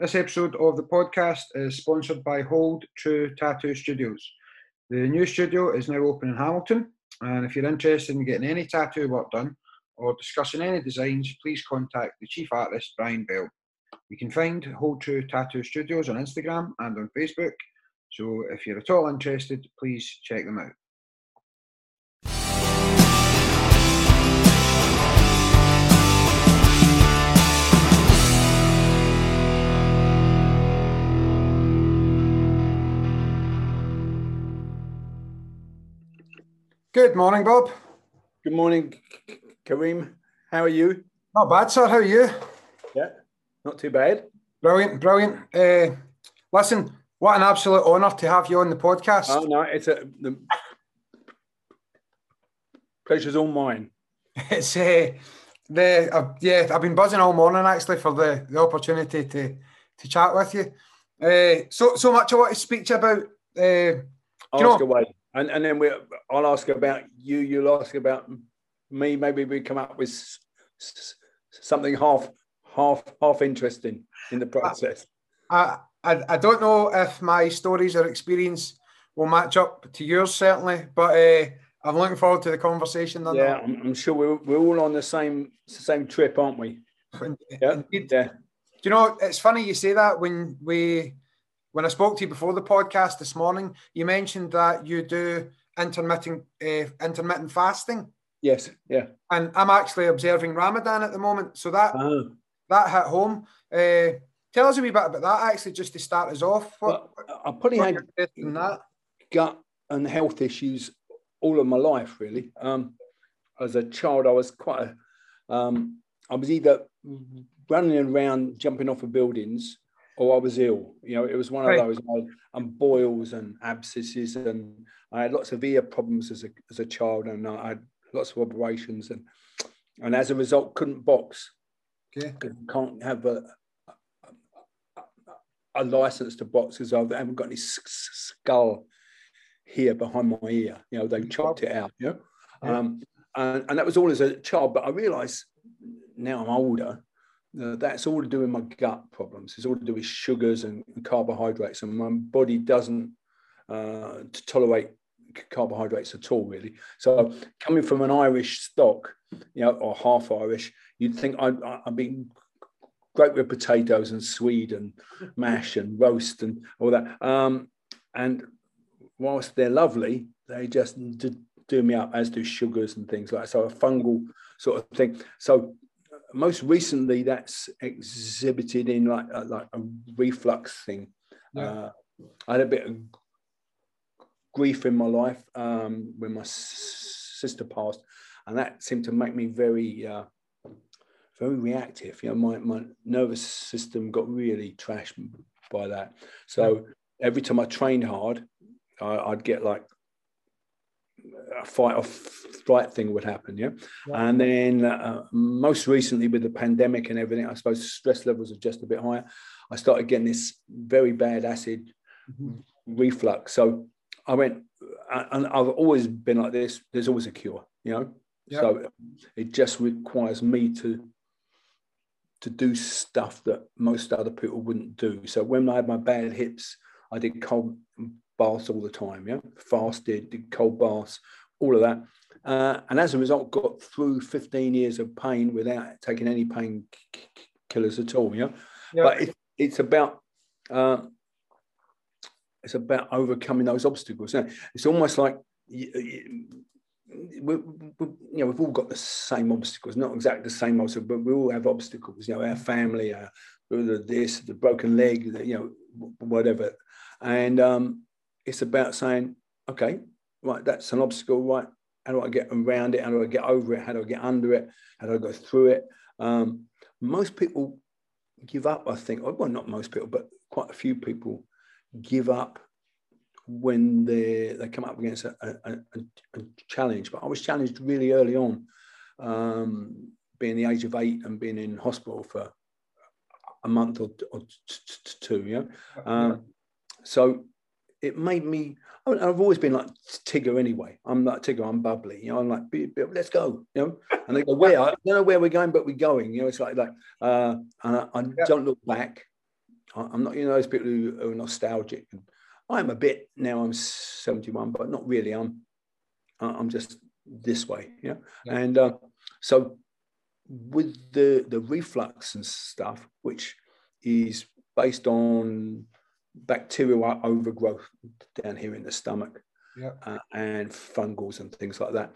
This episode of the podcast is sponsored by Hold True Tattoo Studios. The new studio is now open in Hamilton, and if you're interested in getting any tattoo work done or discussing any designs, please contact the chief artist, Brian Bell. You can find Hold True Tattoo Studios on Instagram and on Facebook, so if you're at all interested, please check them out. Good morning, Bob. Good morning, Kareem. How are you? Not bad, sir. How are you? Yeah, not too bad. Brilliant, brilliant. Listen, what an absolute honour to have you on the podcast. Oh, no, the pleasure's all mine. It's I've been buzzing all morning actually for the opportunity to chat with you. So much I want to speak to you about. Ask away. And then I'll ask about you. You'll ask about me. Maybe we come up with something half interesting in the process. I don't know if my stories or experience will match up to yours certainly, but I'm looking forward to the conversation. Yeah, I'm sure we're all on the same trip, aren't we? Yeah. Yeah. Do you know? It's funny you say that When I spoke to you before the podcast this morning, you mentioned that you do intermittent fasting. Yes, yeah. And I'm actually observing Ramadan at the moment, so that hit home. Tell us a wee bit about that, actually, just to start us off. I probably had gut and health issues all of my life, really. As a child, I was I was either running around, jumping off of buildings, or I was ill. You know, it was one of those, and boils and abscesses, and I had lots of ear problems as a child, and I had lots of operations, and as a result, couldn't box. Okay. Can't have a license to box because I haven't got any skull here behind my ear. You know, they chopped it out. You know? Yeah. And that was all as a child, but I realise now I'm older, that's all to do with my gut problems. It's all to do with sugars and carbohydrates, and my body doesn't tolerate carbohydrates at all, really. So coming from an Irish stock, you know, or half Irish, you'd think I'd be great with potatoes and swede and mash and roast and all that. And whilst they're lovely, they just do me up, as do sugars and things like that. So a fungal sort of thing. So most recently, that's exhibited in like a reflux thing. Yeah. I had a bit of grief in my life when my sister passed, and that seemed to make me very, very reactive. You know, my nervous system got really trashed by that. So every time I trained hard, I'd get like a fight or flight thing would happen, yeah? Wow. And then most recently with the pandemic and everything, I suppose stress levels are just a bit higher. I started getting this very bad acid reflux. So I went, and I've always been like this. There's always a cure, you know? Yep. So it just requires me to do stuff that most other people wouldn't do. So when I had my bad hips, I did cold baths all the time, yeah? Fasted, did cold baths, all of that. And as a result, got through 15 years of pain without taking any painkillers at all, yeah? Yeah. But it's about overcoming those obstacles. Yeah? It's almost like, you know, we've all got the same obstacles, not exactly the same obstacles, but we all have obstacles, you know, our family, the broken leg, you know, whatever. And it's about saying, okay, right, that's an obstacle, right? How do I get around it? How do I get over it? How do I get under it? How do I go through it? Most people give up, I think. Well, not most people, but quite a few people give up when they come up against a challenge. But I was challenged really early on, being the age of 8 and being in hospital for a month or two, yeah? So it made me, I mean, I've always been like Tigger anyway. I'm like Tigger, I'm bubbly, you know, I'm like, let's go, you know. And they go, I don't know where we're going, but we're going, you know, it's like that. And I don't look back. I'm not, you know, those people who are nostalgic. I'm a bit now. I'm 71, but not really. I'm just this way, you know. Yeah. And so with the reflux and stuff, which is based on bacterial overgrowth down here in the stomach, yeah, and fungals and things like that.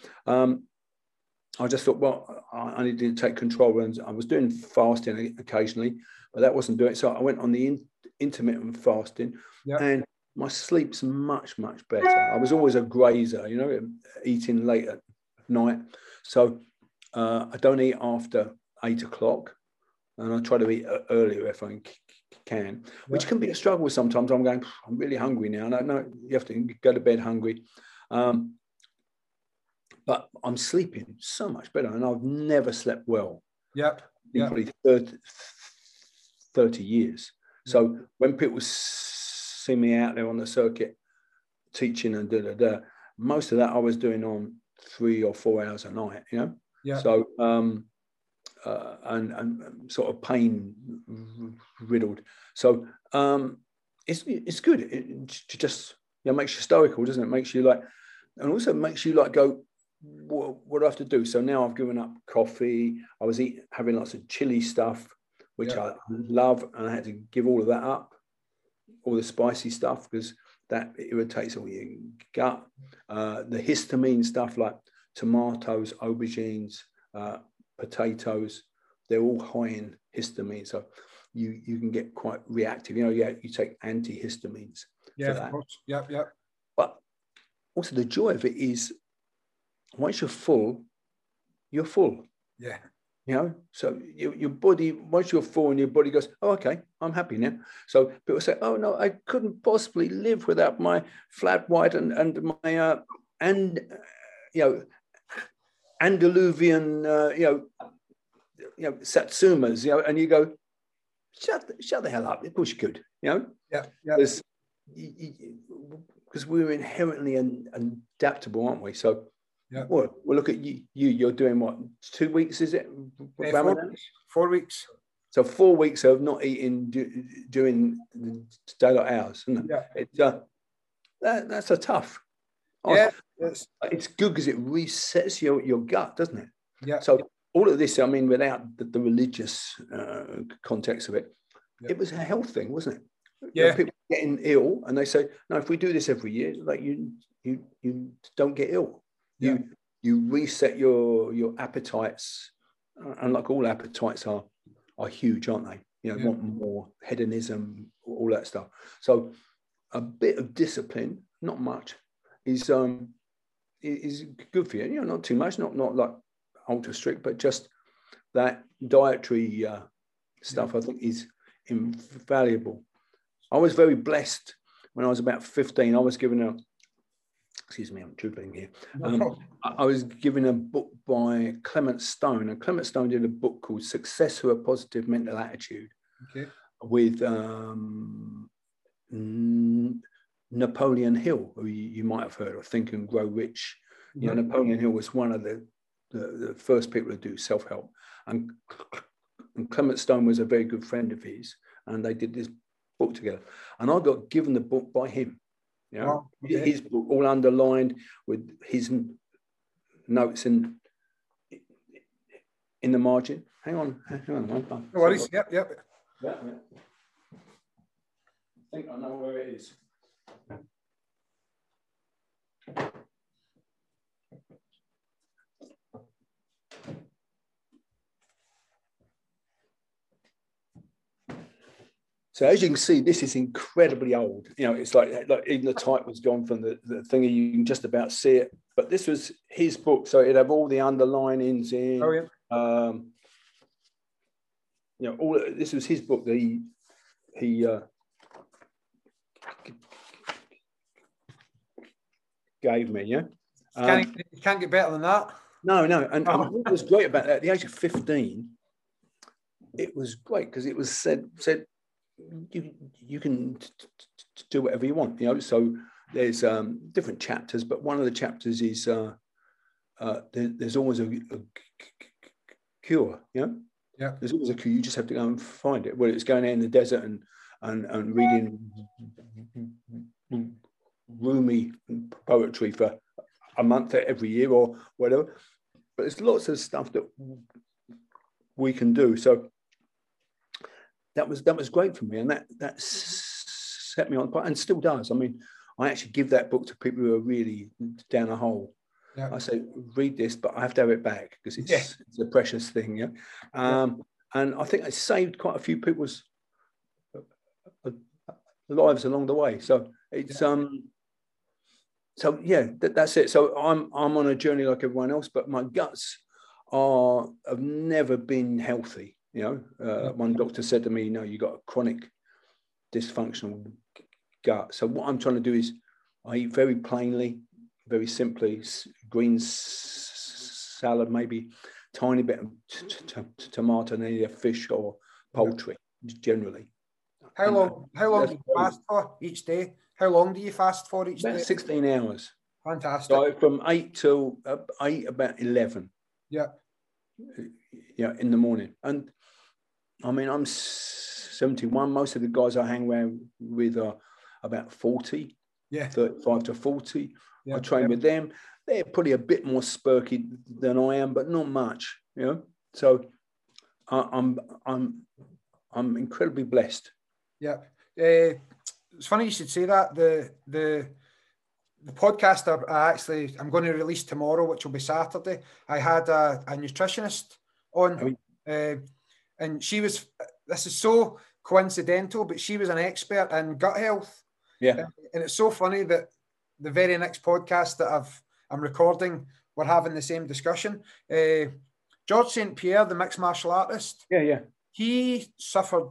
I just thought, well, I need to take control. And I was doing fasting occasionally, but that wasn't doing it. So I went on the intermittent fasting, yep, and my sleep's much, much better. I was always a grazer, you know, eating late at night. So I don't eat after 8 o'clock, and I try to eat earlier if I can, yep, which can be a struggle sometimes. I'm going, I'm really hungry now. No, no, you have to go to bed hungry. But I'm sleeping so much better, and I've never slept well. Yep. Yep. In probably 30 years. So when people see me out there on the circuit teaching and most of that I was doing on 3 or 4 hours a night, you know? Yeah. So, and sort of pain riddled. So it's good. It just, you know, makes you stoical, doesn't it? Makes you like, and also makes you like go, what do I have to do? So now I've given up coffee. I was having lots of chili stuff, which, yeah, I love, and I had to give all of that up, all the spicy stuff, because that irritates all your gut. The histamine stuff like tomatoes, aubergines, potatoes, they're all high in histamine. So you can get quite reactive. You know, yeah, you take antihistamines. Yeah, for that. Of course. Yep, yep. But also the joy of it is, once you're full, you're full. Yeah. You know, so your body, once you're full and your body goes, oh, okay, I'm happy now. So people say, oh, no, I couldn't possibly live without my flat white and my, you know, Andaluvian, you know, satsumas, you know, and you go, shut the hell up. Of course you could, you know. Yeah, yeah. Because we're inherently adaptable, aren't we? So, yeah. Well, look at you. You're doing what? 2 weeks, is it? Yeah, 4 weeks. So 4 weeks of not eating during daylight hours. Isn't it? Yeah. It's that's a tough. Yeah. It's good because it resets your gut, doesn't it? Yeah. So all of this, I mean, without the religious context of it, yeah, it was a health thing, wasn't it? Yeah. You know, people getting ill, and they say, no, if we do this every year, like you don't get ill. You, yeah, you reset your appetites, and like all appetites are huge, aren't they? You know, yeah, want more, hedonism, all that stuff. So a bit of discipline, not much, is good for you. You know, not too much, not like ultra strict, but just that dietary stuff, yeah, I think is invaluable. I was very blessed when I was about 15. I was given a, excuse me, I'm dribbling here. I was given a book by Clement Stone, and Clement Stone did a book called Success Through a Positive Mental Attitude, okay, with Napoleon Hill, who you might have heard of, Think and Grow Rich. You, yeah, know, Napoleon Hill was one of the first people to do self-help. And Clement Stone was a very good friend of his, and they did this book together. And I got given the book by him. You know, oh, okay, his book, all underlined with his notes in the margin. Hang on. No worries. Yep. Yeah, yeah. I think I know where it is. So as you can see, this is incredibly old. You know, it's like even the type was gone from the thing. You can just about see it. But this was his book, so it'd have all the underlinings in. Oh, yeah. You know, all this was his book that he gave me. Yeah. You can't get better than that. No. And what was great about that, at the age of 15, it was great because it was said. You can do whatever you want, you know. So there's different chapters, but one of the chapters is there's always a cure, you know. Yeah. There's always a cure. You just have to go and find it. Whether it's going out in the desert and and reading roomy poetry for a month every year or whatever. But there's lots of stuff that we can do. So that was great for me, and that set me on fire, and still does. I mean, I actually give that book to people who are really down a hole. Yeah. I say, read this, but I have to have it back because it's a precious thing. Yeah? And I think it saved quite a few people's lives along the way. So it's so yeah, that's it. So I'm on a journey like everyone else, but my guts have never been healthy. You know, one doctor said to me, "No, you got a chronic dysfunctional gut." So what I'm trying to do is, I eat very plainly, very simply, green salad, maybe tiny bit of tomato, and either fish or poultry generally. How long do you fast for each day? How long do you fast for each day? 16 hours. Fantastic. So from 8 till about 11. Yeah. Yeah, in the morning. And I mean, I'm 71. Most of the guys I hang around with are about 40. Yeah. 35 to 40. Yeah. I train with them. They're probably a bit more spurky than I am, but not much, you know. So I'm incredibly blessed. Yeah. It's funny you should say that. The podcast I'm going to release tomorrow, which will be Saturday. I had a nutritionist on, and she was, this is so coincidental, but she was an expert in gut health. Yeah. And it's so funny that the very next podcast that I'm recording, we're having the same discussion. George St. Pierre, the mixed martial artist. Yeah, yeah. He suffered...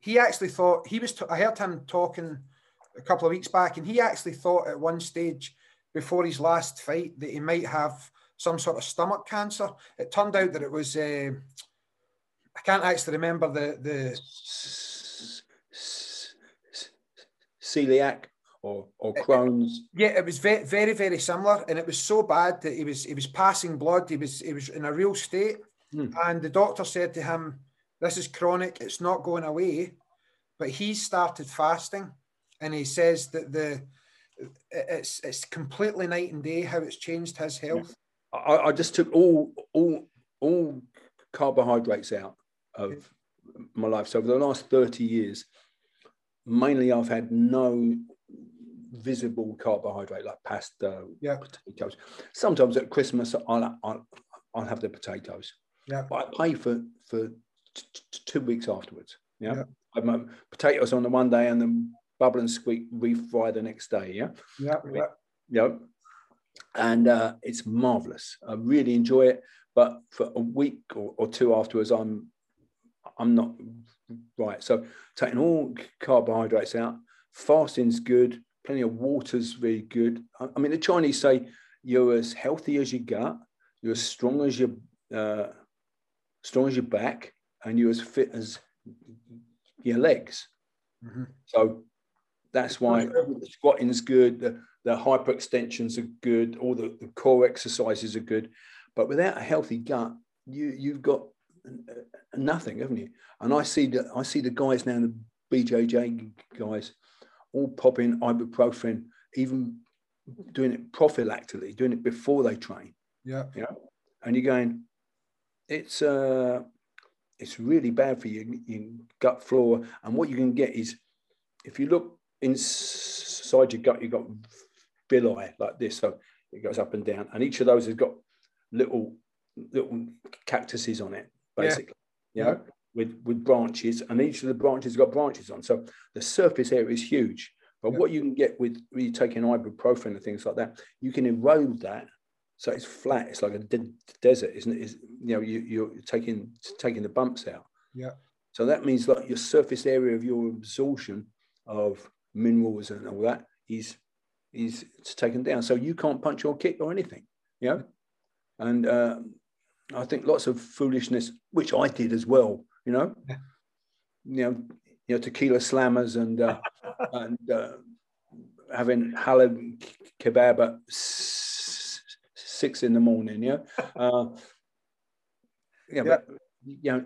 he actually thought he was. I heard him talking a couple of weeks back, and he actually thought at one stage before his last fight that he might have some sort of stomach cancer. It turned out that it was. I can't actually remember the celiac or Crohn's. Yeah, it was very, very similar, and it was so bad that he was passing blood. He was in a real state, and the doctor said to him, "This is chronic, it's not going away," but he started fasting, and he says that it's completely night and day how it's changed his health. I just took all carbohydrates out of my life. So over the last 30 years, mainly I've had no visible carbohydrate like pasta, potatoes. Sometimes at Christmas, I'll have the potatoes. Yeah. But I pay for 2 weeks afterwards. Yeah. I have my potatoes on the one day and then bubble and squeak refry the next day. Yeah. Yeah. Yeah. Yep. And it's marvelous. I really enjoy it. But for a week or two afterwards, I'm not right. So taking all carbohydrates out, fasting's good, plenty of water's really good. I mean, the Chinese say you're as healthy as your gut, you're as strong as your back, and you're as fit as your legs. So that's why the squatting is good, the hyperextensions are good, all the core exercises are good. But without a healthy gut, you've got nothing, haven't you? And I see the guys now, the BJJ guys, all popping ibuprofen, even doing it prophylactically, doing it before they train. Yeah. You know? And you're going, it's really bad for your gut flora. And what you can get is, if you look inside your gut, you've got villi like this. So it goes up and down. And each of those has got little cactuses on it, basically, you know, with branches. And each of the branches has got branches on. So the surface area is huge. But what you can get with you taking ibuprofen and things like that, you can erode that. So it's flat. It's like a desert, isn't it? It's, you know, you're taking the bumps out. Yeah. So that means like your surface area of your absorption of minerals and all that is taken down. So you can't punch or kick or anything. You know? And I think lots of foolishness, which I did as well. You know, you know, tequila slammers and having halal kebab at 6 in the morning, yeah. But you know,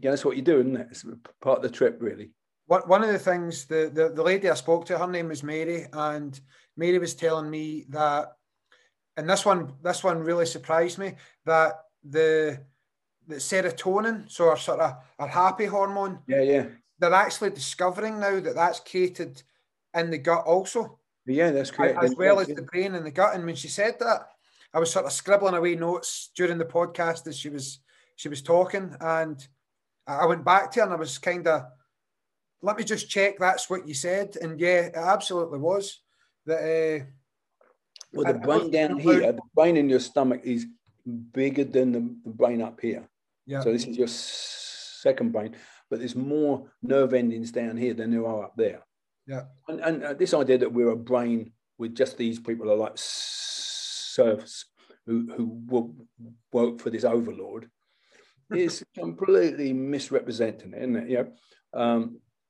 that's what you do, isn't it? It's part of the trip, really. One of the things, the lady I spoke to, her name was Mary, and Mary was telling me that, and this one really surprised me, that the serotonin, so our sort of our happy hormone, they're actually discovering now that that's created in the gut also. Yeah, that's correct. As well as the brain and the gut. And when she said that, I was sort of scribbling away notes during the podcast as she was talking, and I went back to her and I was kind of, let me just check that's what you said. And yeah, it absolutely was. That, well, the brain down here, the brain in your stomach is bigger than the brain up here. Yeah. So this is your second brain, but there's more nerve endings down here than there are up there. Yeah. And this idea that we're a brain with just these people are like serfs who will work for this overlord is completely misrepresenting it, isn't it? Yeah.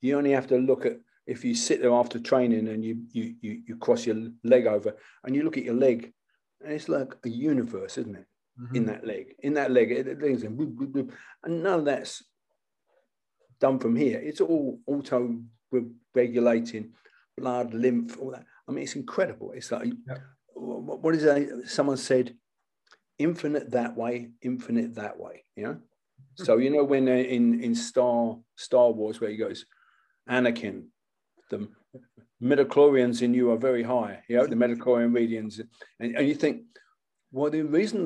You only have to look at, if you sit there after training and you cross your leg over and you look at your leg, and it's like a universe, isn't it? Mm-hmm. In that leg, and none of that's done from here. It's all auto-regulating, blood, lymph, all that. I mean, it's incredible. It's like, what is that? Someone said, infinite that way, you know? So, you know, when in Star Wars, where he goes, Anakin, the midichlorians in you are very high, you know, the midichlorian readings. And you think, well, the reason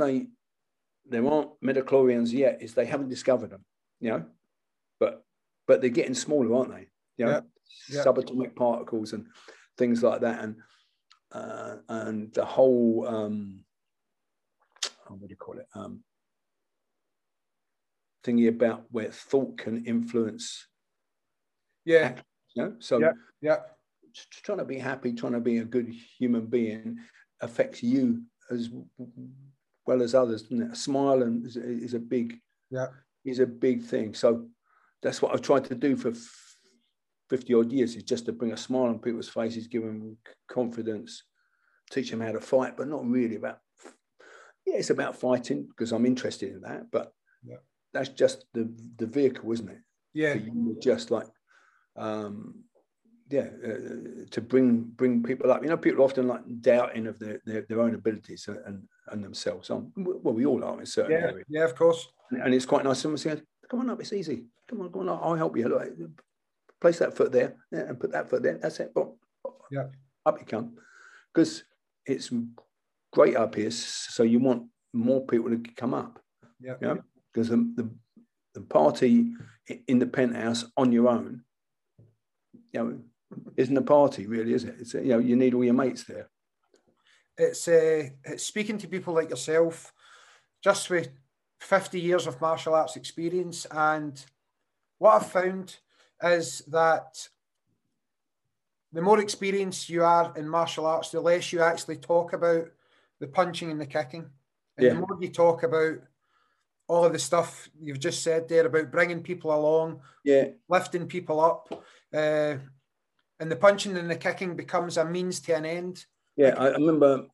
there aren't midichlorians yet is they haven't discovered them, you know, but they're getting smaller, aren't they? You know, subatomic particles and things like that. And the whole, what do you call it? Thingy about where thought can influence action, you know? So trying to be happy, trying to be a good human being affects you as well as others, doesn't it? A smile is a big thing. So that's what I've tried to do for 50 odd years, is just to bring a smile on people's faces, give them confidence, teach them how to fight, but not really about it's about fighting because I'm interested in that, but that's just the vehicle, isn't it? Yeah. So you were just like, to bring people up. You know, people are often like doubting of their own abilities and themselves. Well, we all are in certain areas. Yeah, of course. And it's quite nice. Someone said, come on up, it's easy. Come on up, I'll help you. Like, place that foot there and put that foot there. That's it. Up you come. Because it's great up here, so you want more people to come up. Yeah. You know? Because the party in the penthouse on your own, you know, isn't a party really, is it? It's, you know, you need all your mates there. It's speaking to people like yourself, just with 50 years of martial arts experience, and what I've found is that the more experience you are in martial arts, the less you actually talk about the punching and the kicking, and the more you talk about all of the stuff you've just said there about bringing people along, lifting people up, and the punching and the kicking becomes a means to an end. Yeah, I remember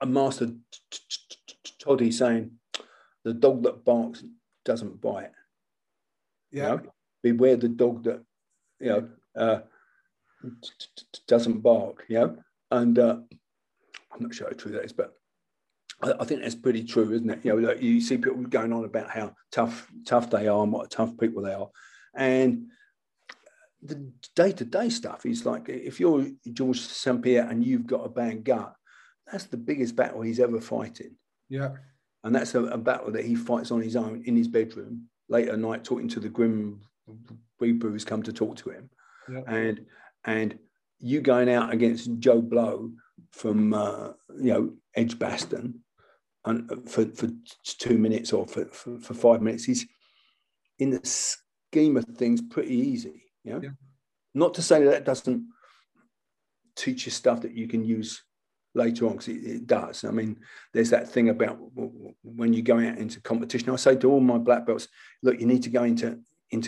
a master Toddy saying, the dog that barks doesn't bite. Yeah. You know? Beware the dog that, you know, doesn't bark, you know? And I'm not sure how true that is, but I think that's pretty true, isn't it? You know, like you see people going on about how tough they are and what tough people they are. And the day-to-day stuff is like, if you're George St. Pierre and you've got a bad gut, that's the biggest battle he's ever fighting. Yeah. And that's a battle that he fights on his own in his bedroom late at night, talking to the Grim Reaper who's come to talk to him. Yeah. And you going out against Joe Blow from, you know, Edgbaston, and for 2 minutes or for 5 minutes, he's in the scheme of things pretty easy, you know? Yeah. Not to say that doesn't teach you stuff that you can use later on, because it does. I mean, there's that thing about when you go out into competition. I say to all my black belts, look, you need to go into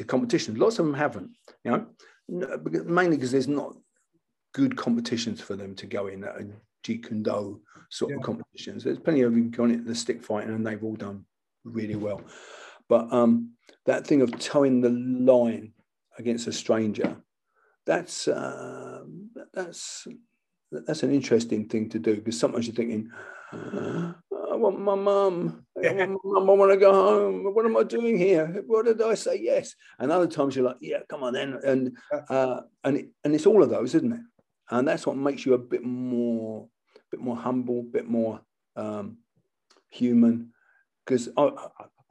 competition. Lots of them haven't, you know, mainly because there's not good competitions for them to go in that are Jeet Kune Do sort of competitions. There's plenty of them gone into the stick fighting and they've all done really well. But that thing of towing the line against a stranger, that's an interesting thing to do, because sometimes you're thinking, I want my mum. I want to go home. What am I doing here? What did I say? Yes. And other times you're like, yeah, come on then. And it's all of those, isn't it? And that's what makes you a bit more humble, a bit more human. Because I've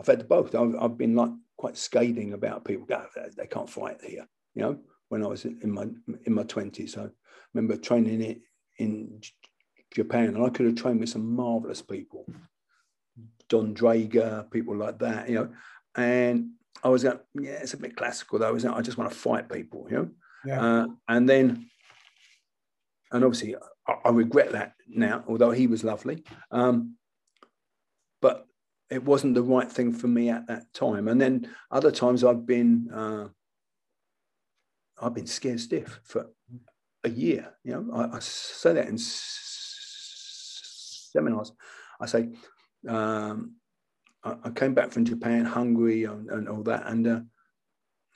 had both. I've been like quite scathing about people. God, they can't fight here, you know. When I was in my 20s, I remember training it in Japan, and I could have trained with some marvelous people, Don Drager, people like that, you know. And I was going, yeah, it's a bit classical though, isn't it? I just want to fight people, you know. Yeah. And obviously I regret that now, although he was lovely, but it wasn't the right thing for me at that time. And then other times I've been scared stiff for a year. You know, I say that in seminars. I say, I came back from Japan hungry and all that. And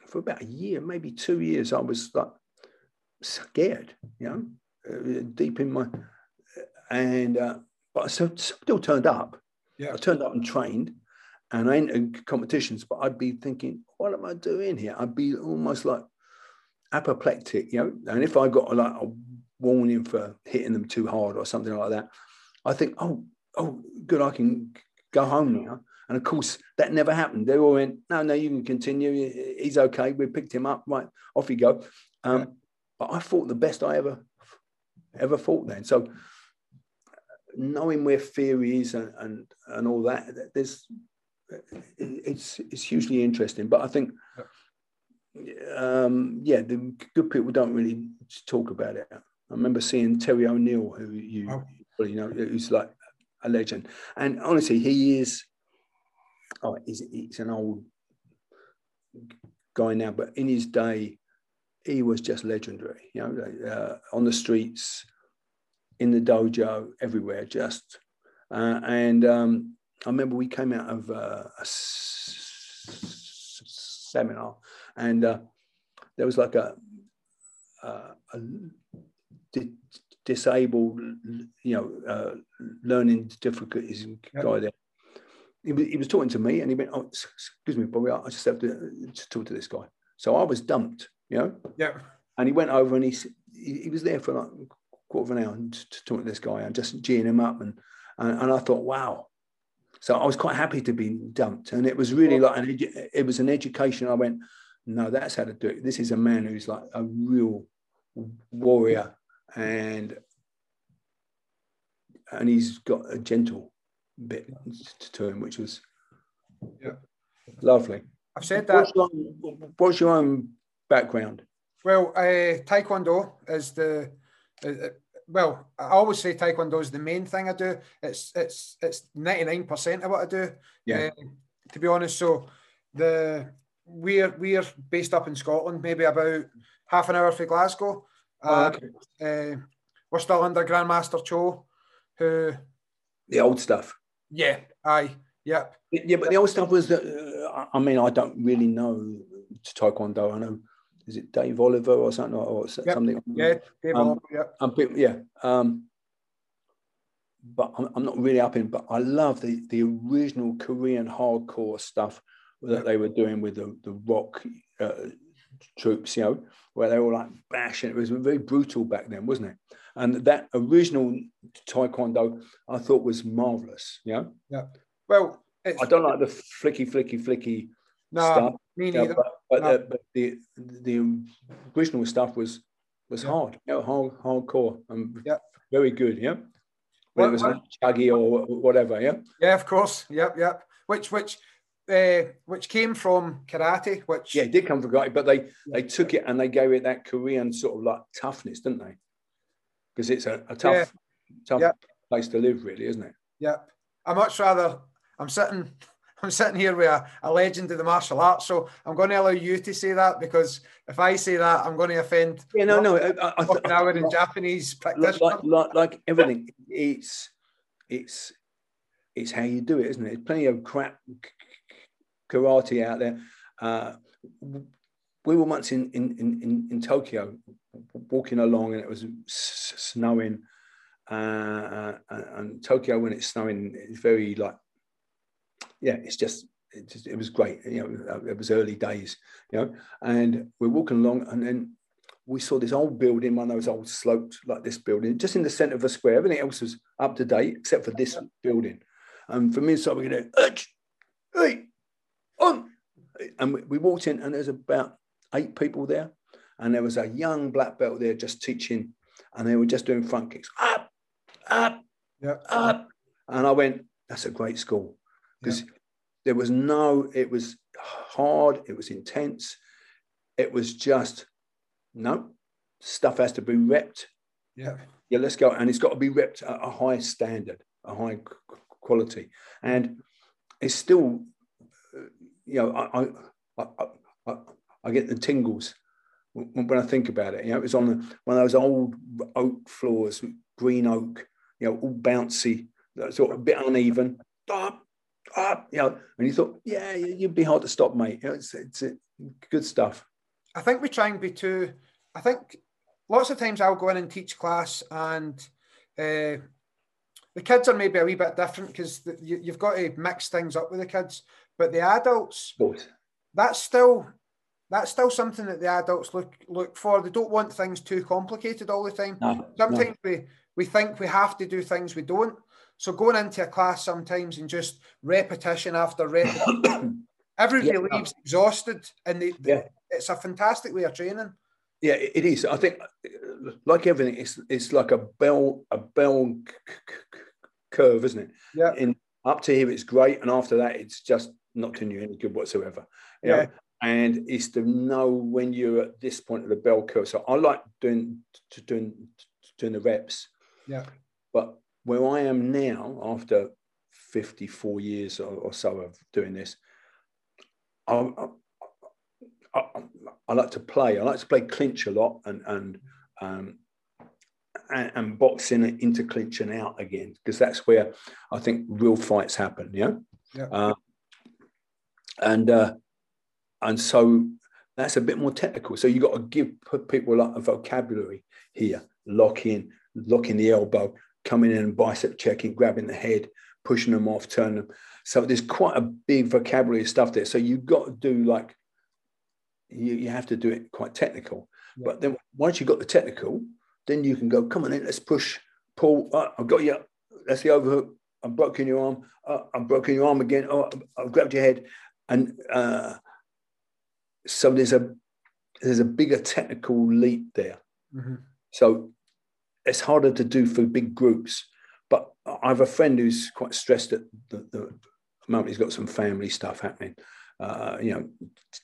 for about a year, maybe 2 years, I was like scared, you know, deep in my, and, but I still turned up. Yeah. I turned up and trained. And I entered competitions, but I'd be thinking, what am I doing here? I'd be almost like apoplectic, you know. And if I got like a warning for hitting them too hard or something like that, I think, oh, good, I can go home now. And of course, that never happened. They all went, no, you can continue. He's okay. We picked him up. Right, off you go. But I fought the best I ever fought then. So knowing where fear is and all that, there's. It's hugely interesting, but I think the good people don't really talk about it. I remember seeing Terry O'Neill, who you know, who's like a legend, and honestly he is he's an old guy now, but in his day he was just legendary, you know, on the streets, in the dojo, everywhere, just I remember we came out of a seminar, and there was like a disabled, you know, learning difficulties guy there. He was talking to me, and he went, "Oh, excuse me, Bobby, I just have to talk to this guy." So I was dumped, you know. Yeah. And he went over, and he was there for like a quarter of an hour, and talking to this guy, and just geeing him up, and I thought, wow. So I was quite happy to be dumped, and it was really like it was an education. I went, no, that's how to do it. This is a man who's like a real warrior, and he's got a gentle bit to him, which was lovely. I've said that. What's your own background? Well, Taekwondo is the. Well, I always say Taekwondo is the main thing I do. It's 99% of what I do. Yeah. To be honest, so we're based up in Scotland, maybe about half an hour from Glasgow. We're still under Grandmaster Cho, who the old stuff. Yeah. Aye. Yep. Yeah, but the old stuff was. I mean, I don't really know Taekwondo. I know. Is it Dave Oliver or something? Or something? Yeah, Dave Oliver, but I'm not really up in, but I love the original Korean hardcore stuff that they were doing with the rock troops, you know, where they were like bashing. It was very brutal back then, wasn't it? And that original Taekwondo I thought was marvellous, you know? Yeah. Well, I don't like the flicky stuff. Me neither. But the original stuff was hard, you know, hardcore, and very good, yeah. Whether it was like Chaggy or whatever, yeah. Yeah, of course, yep. Which came from karate, which it did come from karate, but they took it and they gave it that Korean sort of like toughness, didn't they? Because it's a tough place to live, really, isn't it? Yeah, I'm sitting. I'm sitting here with a legend of the martial arts, so I'm going to allow you to say that, because if I say that, I'm going to offend. Yeah, an hour in Japanese practitioner. Like everything, it's how you do it, isn't it? There's plenty of crap karate out there. We were once in Tokyo, walking along, and it was snowing. And Tokyo, when it's snowing, it's very like, yeah, it it was great. You know, it was early days, you know, and we're walking along, and then we saw this old building, one of those old slopes like this building, just in the center of a square. Everything else was up to date, except for this building. And from inside, we're going to, hey, on. And we walked in, and there's about 8 people there. And there was a young black belt there just teaching, and they were just doing front kicks. Up, up, yeah, up. And I went, that's a great school. Because there was no, it was hard, it was intense. It was just, no, stuff has to be repped. Yeah. Yeah, let's go. And it's got to be repped at a high standard, a high quality. And it's still, you know, I get the tingles when I think about it. You know, it was on one of those old oak floors, green oak, you know, all bouncy, sort of a bit uneven. Up, you know, and you thought, yeah, you'd be hard to stop, mate. You know, it's good stuff. I think we try and be too. I think lots of times I'll go in and teach class, and the kids are maybe a wee bit different, because you've got to mix things up with the kids. But the adults, that's still something that the adults look for. They don't want things too complicated all the time. No, sometimes we think we have to do things we don't. So going into a class sometimes and just repetition after repetition, everybody leaves exhausted, and it's a fantastic way of training. Yeah, it is. I think, like everything, it's like a bell curve, isn't it? Yeah. In up to here, it's great, and after that, it's just not doing you any good whatsoever. Yeah. You know? And it's to know when you're at this point of the bell curve. So I like doing the reps. Yeah. But where I am now, after 54 years or so of doing this, I like to play. I like to play clinch a lot, and boxing into clinch and out again, because that's where I think real fights happen. You know? Yeah. And so that's a bit more technical. So you got to put people a vocabulary here. Lock in the elbow, coming in and bicep checking, grabbing the head, pushing them off, turning them. So there's quite a big vocabulary of stuff there. So you've got to do you have to do it quite technical. Yeah. But then once you've got the technical, then you can go, come on in, let's push, pull. Oh, I've got you. That's the overhook. I've broken your arm. Oh, I've broken your arm again. Oh, I've grabbed your head. And so there's a bigger technical leap there. Mm-hmm. So it's harder to do for big groups, but I have a friend who's quite stressed at the moment. He's got some family stuff happening, you know,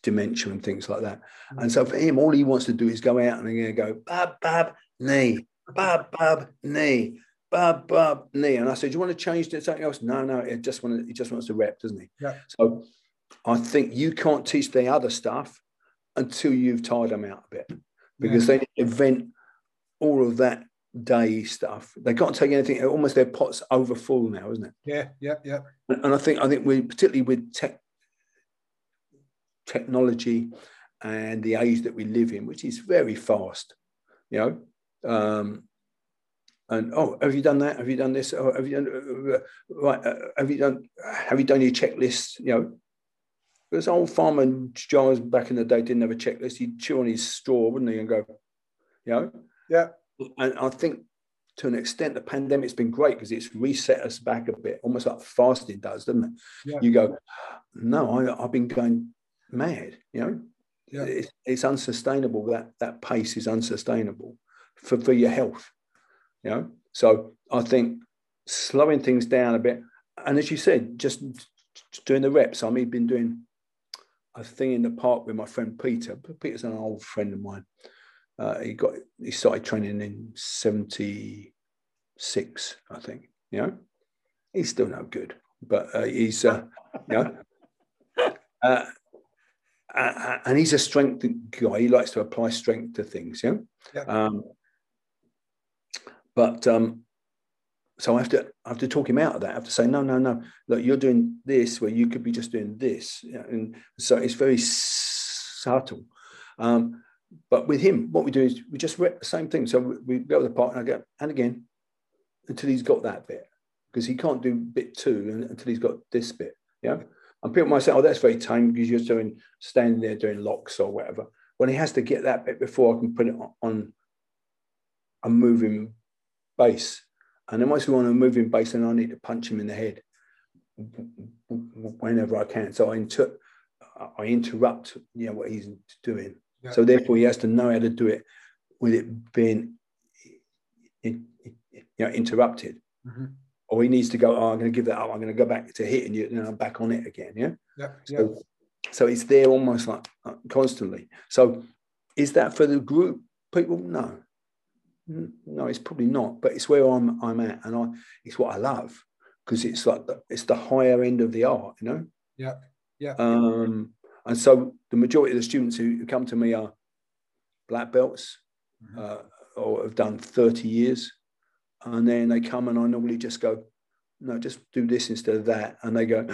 dementia and things like that. Mm-hmm. And so for him, all he wants to do is go out and go, bab, knee. And I said, do you want to change to something else? No, he just wants to rep, doesn't he? Yeah. So I think you can't teach the other stuff until you've tired them out a bit, because they need to vent all of that day stuff. They can't take anything. Almost their pot's over full now, isn't it? Yeah. And I think we, particularly with technology and the age that we live in, which is very fast, you know. And oh, have you done that? Have you done this? Oh, have you done right? Have you done your checklist? You know, this old farmer Giles back in the day didn't have a checklist. He'd chew on his straw, wouldn't he, and go, you know, yeah. And I think to an extent, the pandemic's been great because it's reset us back a bit, almost like fasting does, doesn't it? Yeah. You go, no, I've been going mad, you know? Yeah. It's unsustainable. That pace is unsustainable for your health, you know? So I think slowing things down a bit. And as you said, just doing the reps. I mean, been doing a thing in the park with my friend Peter. Peter's an old friend of mine. He started training in 76, I think. You know, he's still no good, but he's, you know, And he's a strength guy. He likes to apply strength to things, yeah. Yeah. So I have to talk him out of that. I have to say, no. Look, you're doing this where you could be just doing this, and so it's very subtle. But with him, what we do is we just rep the same thing. So we go to the park and I go, and again, until he's got that bit, because he can't do bit two until he's got this bit, yeah. And people might say, oh, that's very tame because you're doing standing there doing locks or whatever. Well, he has to get that bit before I can put it on a moving base. And then once we're on a moving base, then I need to punch him in the head whenever I can. So I interrupt, you know, what he's doing. Yeah. So therefore, he has to know how to do it with it being, you know, interrupted. Mm-hmm. Or he needs to go, oh, I'm going to give that up. I'm going to go back to hitting you, and then I'm back on it again. Yeah. Yeah. So it's there almost like constantly. So is that for the group people? No, it's probably not. But it's where I'm at, and it's what I love, because it's like it's the higher end of the art, you know. Yeah. Yeah. And so the majority of the students who come to me are black belts, mm-hmm. Or have done 30 years. And then they come, and I normally just go, no, just do this instead of that. And they go,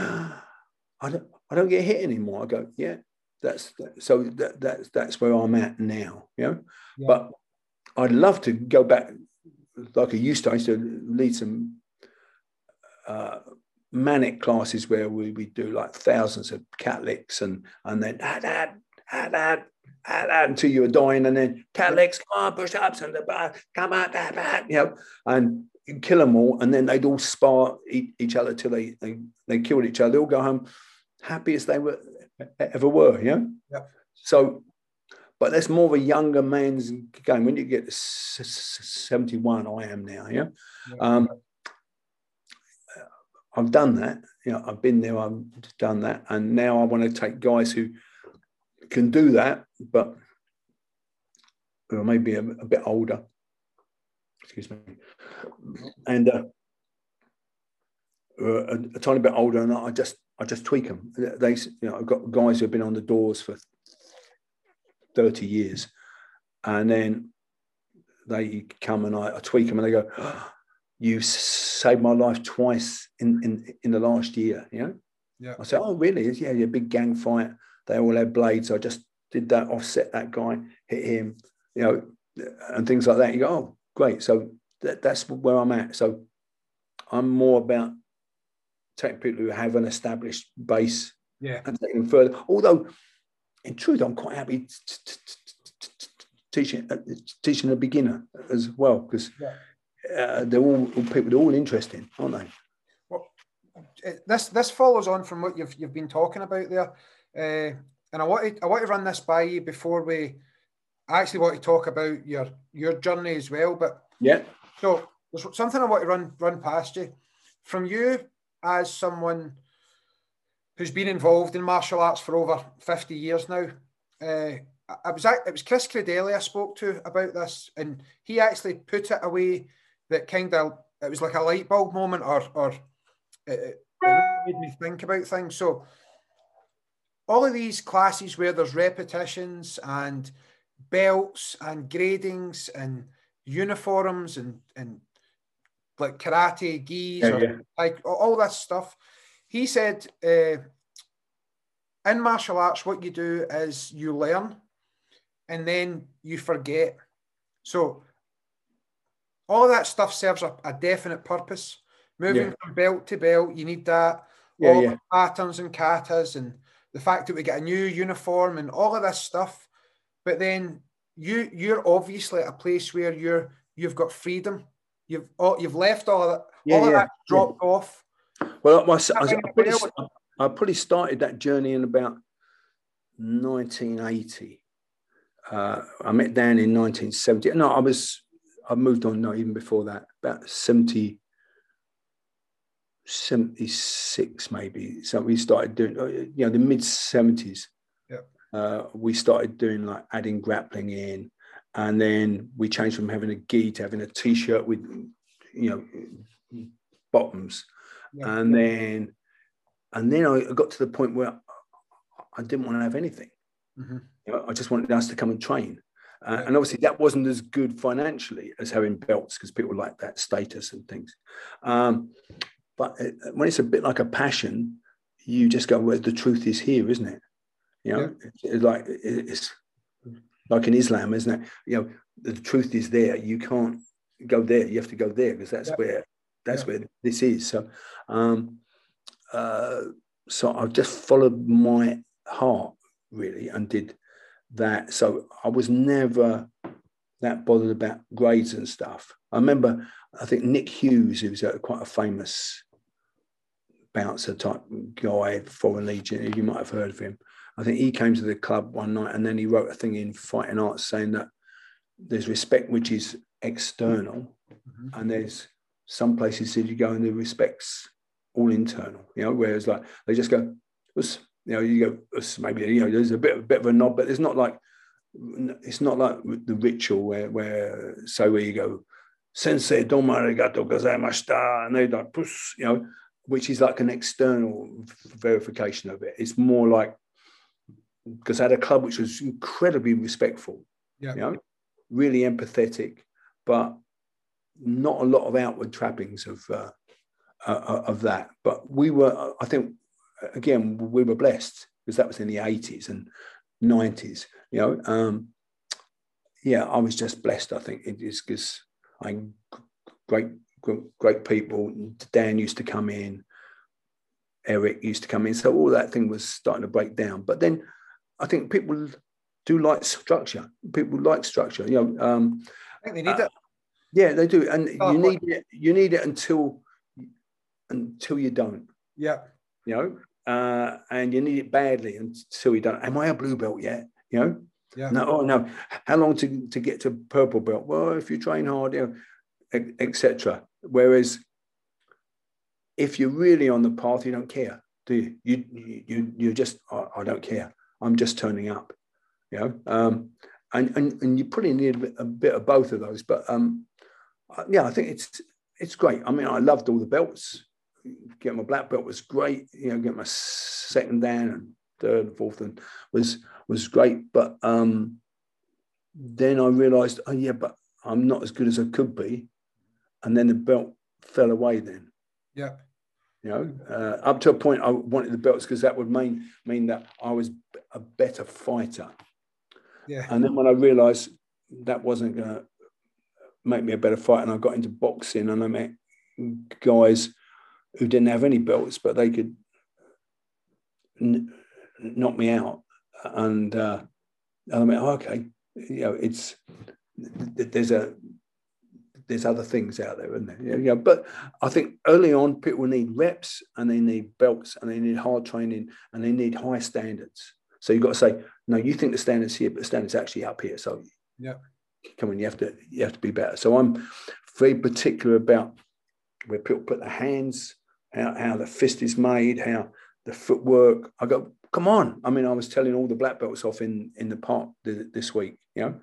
I don't get hit anymore. I go, yeah, that's where I'm at now, you know. Yeah. But I'd love to go back like I used to. I used to lead some manic classes where we do like thousands of cat licks and then until you were dying, and then cat legs, come on, push ups, and come on, you know, and kill them all, and then they'd all spar each other till they killed each other. They all go home happy as they ever were, you know. Yeah. So, but that's more of a younger man's game. When you get to 71, I am now, yeah? Yeah. I've done that, you know. I've been there, I've done that, and now I want to take guys who can do that, but maybe a bit older, excuse me, and a tiny bit older, and I just tweak them. They, you know, I've got guys who have been on the doors for 30 years, and then they come and I tweak them, and they go, oh, you saved my life twice in the last year, you know. Yeah. I say, oh really? Yeah, a big gang fight. They all had blades. I just did that, offset that guy, hit him, you know, and things like that. You go, oh, great. So that's where I'm at. So I'm more about taking people who have an established base, yeah, and taking them further. Although, in truth, I'm quite happy teaching a beginner as well, because they're all people. They're all interesting, aren't they? Well, this follows on from what you've been talking about there. And I want to run this by you before I actually want to talk about your journey as well. But yeah, so there's something I want to run past you. From you as someone who's been involved in martial arts for over 50 years now, it was Chris Credelli I spoke to about this, and he actually put it away that kind of it was like a light bulb moment, or it made me think about things. So all of these classes where there's repetitions and belts and gradings and uniforms and like karate gis, like all that stuff. He said, in martial arts, what you do is you learn and then you forget. So all of that stuff serves a definite purpose. Moving from belt to belt, you need that. The patterns and katas and the fact that we get a new uniform and all of this stuff, but then you're obviously at a place where you've got freedom. You've left all of that. All of that dropped off. Well, I probably started that journey in about 1980. I met Dan in 1970. No, I moved on. No, even before that, about 76 maybe. So we started doing, you know, the mid 70s. We started doing like adding grappling in, and then we changed from having a gi to having a t-shirt with, you know, bottoms. And then I got to the point where I didn't want to have anything. Mm-hmm. You know, I just wanted us to come and train. And obviously that wasn't as good financially as having belts, because people like that status and things. But when it's a bit like a passion, you just go, well, the truth is here, isn't it? You know, it's like in Islam, isn't it? You know, the truth is there. You can't go there. You have to go there, because that's where this is. So, so I just followed my heart, really, and did that. So I was never that bothered about grades and stuff. I remember, I think Nick Hughes, who's quite a famous bouncer type guy, Foreign Legion, you might have heard of him. I think he came to the club one night, and then he wrote a thing in Fighting Arts saying that there's respect which is external, mm-hmm. and there's some places that you go and the respect's all internal, you know, whereas like they just go, you know, you go, maybe, you know, there's a bit of a nod, but it's not like the ritual where you go, sensei domo arigatou gozaimashita, and they like, you know, which is like an external verification of it. It's more like, because I had a club which was incredibly respectful, you know, really empathetic, but not a lot of outward trappings of that. But we were, I think, again, we were blessed, because that was in the 80s and 90s, you know. I was just blessed, I think. It is because great people. Dan used to come in. Eric used to come in. So all that thing was starting to break down. But then I think people do like structure. People like structure, you know. I think they need that. Yeah, they do. And you need it. You need it until you don't. Yeah. You know, and you need it badly until you don't. Am I a blue belt yet? You know. Yeah. No. Oh no. How long to get to purple belt? Well, if you train hard, you know, etc. Whereas if you're really on the path, you don't care, do you? You just, I don't care. I'm just turning up, you know. And you probably need a bit of both of those. But I think it's great. I mean, I loved all the belts. Getting my black belt was great. You know, getting my second down and third and fourth and was great. But then I realised, oh yeah, but I'm not as good as I could be. And then the belt fell away then. Yeah. You know, up to a point I wanted the belts because that would mean that I was a better fighter. Yeah. And then when I realised that wasn't going to make me a better fighter, and I got into boxing, and I met guys who didn't have any belts, but they could knock me out. And I mean, okay, you know, it's... there's other things out there, isn't there? Yeah, yeah. But I think early on, people need reps, and they need belts, and they need hard training, and they need high standards. So you've got to say, no, you think the standard's here, but the standard's actually up here. So yeah, come on, you have to be better. So I'm very particular about where people put their hands, how the fist is made, how the footwork. I go, come on. I mean, I was telling all the black belts off in the park this week, you know.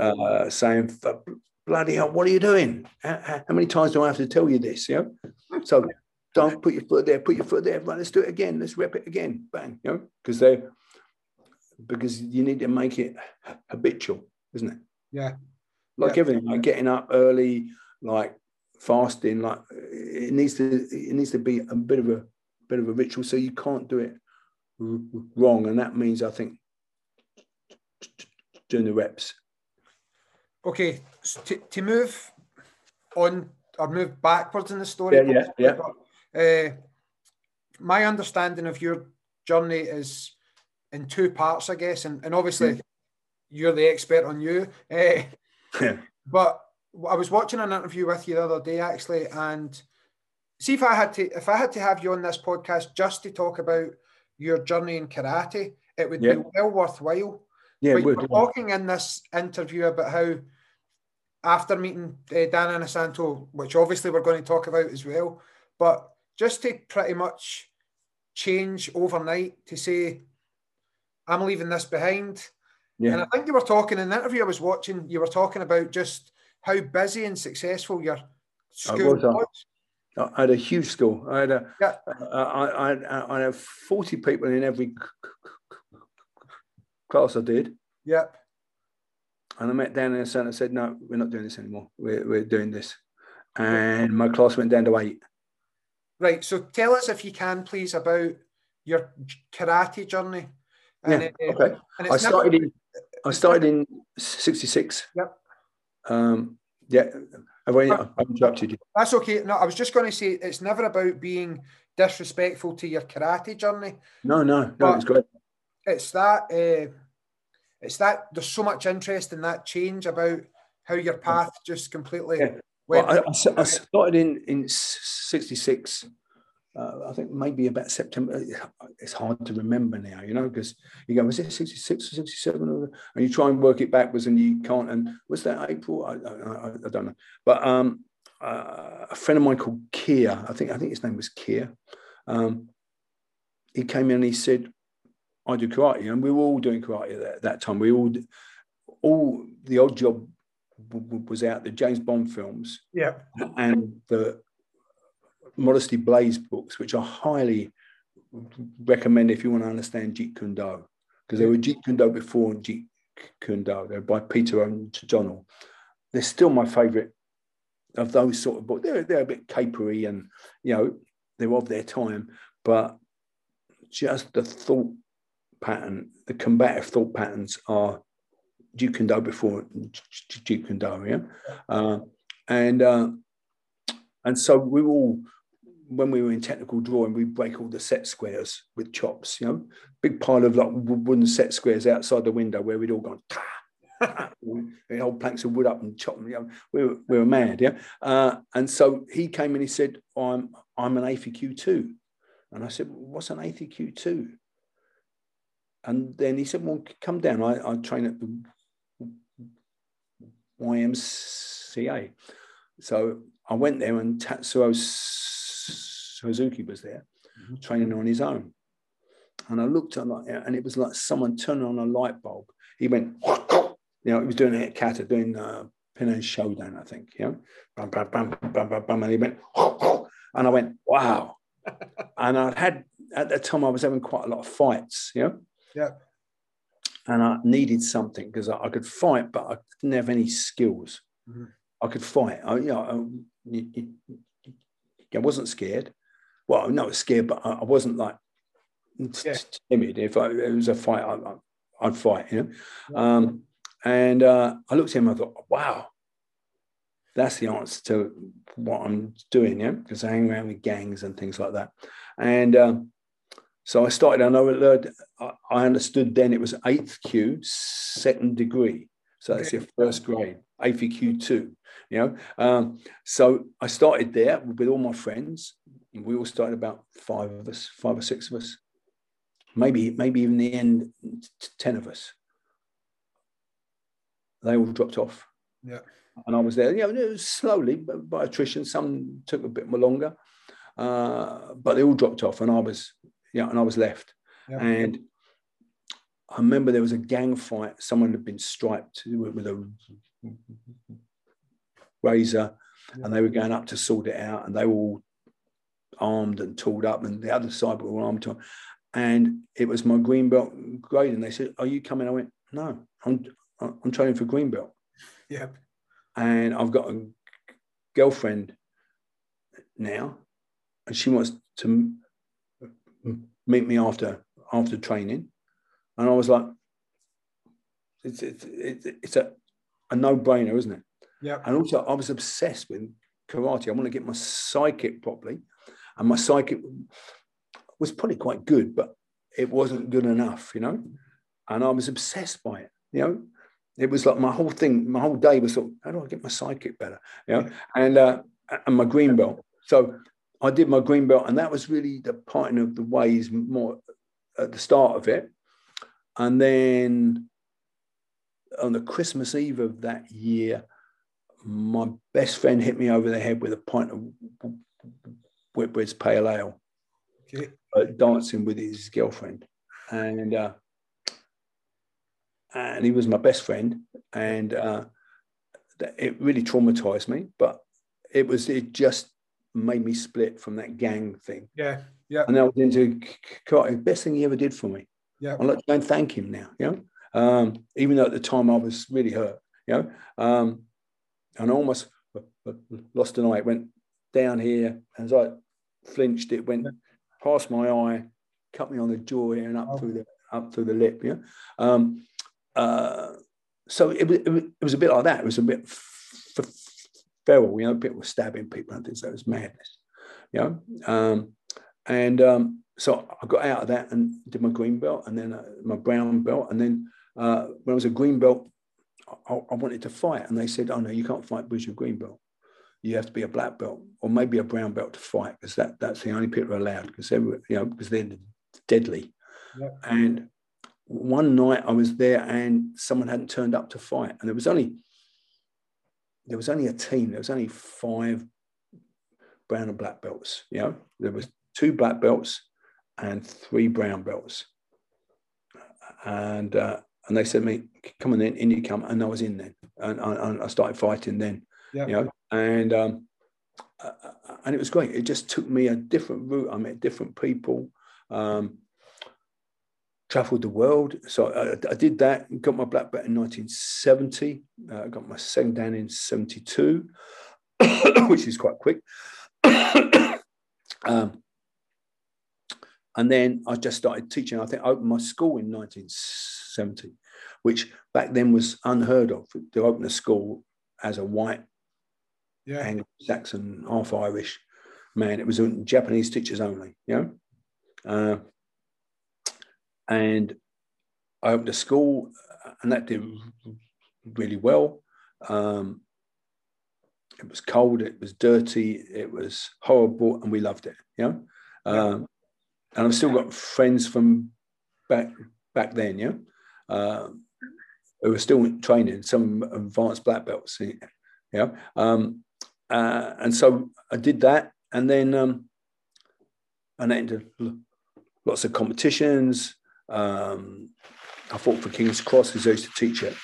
Yeah. Saying, bloody hell, what are you doing? How many times do I have to tell you this? You know, so don't put your foot there. Put your foot there. Right, let's do it again. Let's rep it again. Bang. You know, because you need to make it habitual, isn't it? Yeah. Like everything, like getting up early, like fasting, like it needs to be a bit of a ritual. So you can't do it wrong, and that means, I think, doing the reps. Okay, so to move on or move backwards in the story. My understanding of your journey is in two parts, I guess, and obviously you're the expert on you. But I was watching an interview with you the other day, actually, and see if I had to have you on this podcast just to talk about your journey in karate, it would be well worthwhile. Yeah, but we're talking in this interview about how, after meeting Dan Inosanto, which obviously we're going to talk about as well, but just to pretty much change overnight to say, I'm leaving this behind. Yeah. And I think you were talking in the interview I was watching, you were talking about just how busy and successful your school was. I had a huge school. I had a, yeah. I had 40 people in every class I did. Yeah. And I met Dan Inosanto and said, no, we're not doing this anymore. We're doing this. And my class went down to 8. Right. So tell us, if you can, please, about your karate journey. And, yeah, okay. And I started in 66. Yep. Yeah. I've interrupted you. That's okay. No, I was just going to say, it's never about being disrespectful to your karate journey. No, it's great. It's that there's so much interest in that change about how your path just completely went. Well, I started in 66. I think maybe about September. It's hard to remember now, you know, because you go, was it 66 or 67? And you try and work it backwards and you can't. And was that April? I don't know. But a friend of mine called Keir, I think his name was Keir. He came in and he said, I do karate. And we were all doing karate at that time. We all the Odd Job was out, the James Bond films. Yeah. And the Modesty Blaze books, which I highly recommend if you want to understand Jeet Kune Do, because there were Jeet Kune Do before and Jeet Kune Do. They're by Peter Johnell. They're still my favourite of those sort of books. They're a bit capery and, you know, they're of their time, but just the thought pattern, the combative thought patterns are Jeet Kune Do before Jeet Kune Do, yeah? And so we all, when we were in technical drawing, we break all the set squares with chops, you know, big pile of like wooden set squares outside the window where we'd all gone, and old planks of wood up and chop them, you know, we were mad, yeah. And so he came and he said, I'm an AFEQ2. And I said, well, what's an AFEQ2? And then he said, well, come down. I train at the YMCA. So I went there and Tatsuo Suzuki was there, training on his own. And I looked at like, and it was like someone turning on a light bulb. He went, you know, he was doing a kata, doing Pinan Showdown, I think, you know, bam, bam, bam, bam, bam, bam, and he went, and I went, wow. And I had, at that time, I was having quite a lot of fights, you know. Yeah. And I needed something because I could fight, but I didn't have any skills. Mm-hmm. I could fight. I wasn't scared. Well, no, I was scared, but I wasn't like timid. If it was a fight, I'd fight, you know. Yeah. And I looked at him, I thought, wow, that's the answer to what I'm doing, yeah, because I hang around with gangs and things like that. And so I started, I understood then it was 8th Q, 2nd degree. So that's your first grade, AFEQ2, you know. So I started there with all my friends. And we all started, about 5 or 6 of us, maybe even the end, 10 of us. They all dropped off. Yeah. And I was there, you know, it was slowly, but by attrition, some took a bit more longer. But they all dropped off and I was left. Yeah. And I remember there was a gang fight. Someone had been striped with a razor, and they were going up to sort it out, and they were all armed and tooled up, and the other side were all armed too. And it was my green belt grade, and they said, are you coming? I went, no, I'm training for green belt. Yeah. And I've got a girlfriend now, and she wants to meet me after training. And I was like, it's a no-brainer, isn't it? Yeah. And also, I was obsessed with karate. I want to get my psychic properly. And my psychic was probably quite good, but it wasn't good enough, you know? And I was obsessed by it, you know? It was like my whole day was sort of, how do I get my psychic better? You know? And my green belt. So I did my green belt, and that was really the parting of the ways more at the start of it. And then on the Christmas Eve of that year, my best friend hit me over the head with a pint of Whitbread's Pale Ale, dancing with his girlfriend. And he was my best friend. And it really traumatized me, but it just made me split from that gang thing. Yeah, yeah. And I was into karate. Best thing he ever did for me. Yeah. I'd like to go and thank him now, you know. Even though at the time I was really hurt, you know. And I almost lost an eye. It went down here, and as I flinched, it went past my eye, cut me on the jaw here and up through the lip, you know. So it was a bit like that. It was a bit feral, you know. People were stabbing people and things. That was madness, you know. So I got out of that and did my green belt, and then my brown belt, and then when I was a green belt, I wanted to fight, and they said, "Oh no, you can't fight because you're green belt. You have to be a black belt or maybe a brown belt to fight, because that's the only people allowed, because they were, you know, because they're deadly." Yep. And one night I was there, and someone hadn't turned up to fight, and there was only a team. There was only 5 brown and black belts. You know, there was 2 black belts and 3 brown belts, and they said to me, "Come on in you come," and I was in then, and I started fighting then. Yeah. You know, and it was great. It just took me a different route. I met different people, traveled the world. So I did that and got my black belt in 1970. I got my second down in 72, which is quite quick. And then I just started teaching. I think I opened my school in 1970, which back then was unheard of, to open a school as a white, Anglo-Saxon, half-Irish man. It was Japanese teachers only, you know. And I opened a school, and that did really well. It was cold, it was dirty, it was horrible, and we loved it, you know. And I've still got friends from back then, yeah, who were still training, some advanced black belts, yeah. You know? And so I did that, and then I went into lots of competitions. I fought for King's Cross, because I used to teach at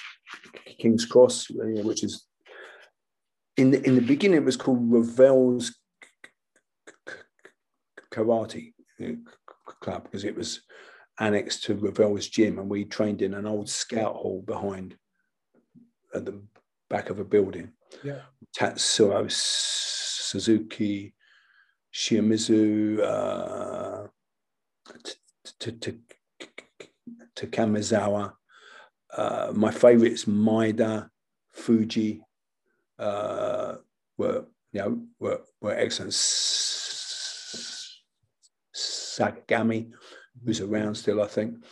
King's Cross, which is in the beginning it was called Ravel's Karate Club, because it was annexed to Ravel's Gym, and we trained in an old scout hall behind at the back of a building. Yeah. Tatsuo Suzuki, Shiomizu Takamizawa. My favourites, Maida, Fuji, were excellent. Sagami, who's around still, I think.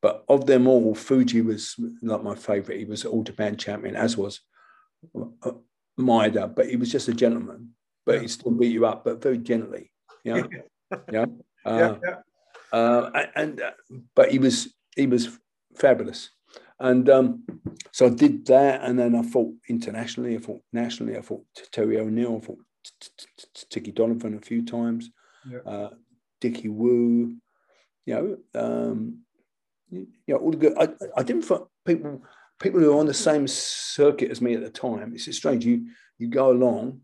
But of them all, Fuji was not my favourite. He was all Japan champion, as was Maida, but he was just a gentleman. But he still beat you up, but very gently, you know. Yeah. But he was fabulous, and so I did that, and then I fought internationally, I fought nationally, I fought Terry O'Neill, I fought Ticky Donovan a few times, Dicky Wu, you know, all the good. I didn't fight people who are on the same circuit as me at the time. It's just strange. You go along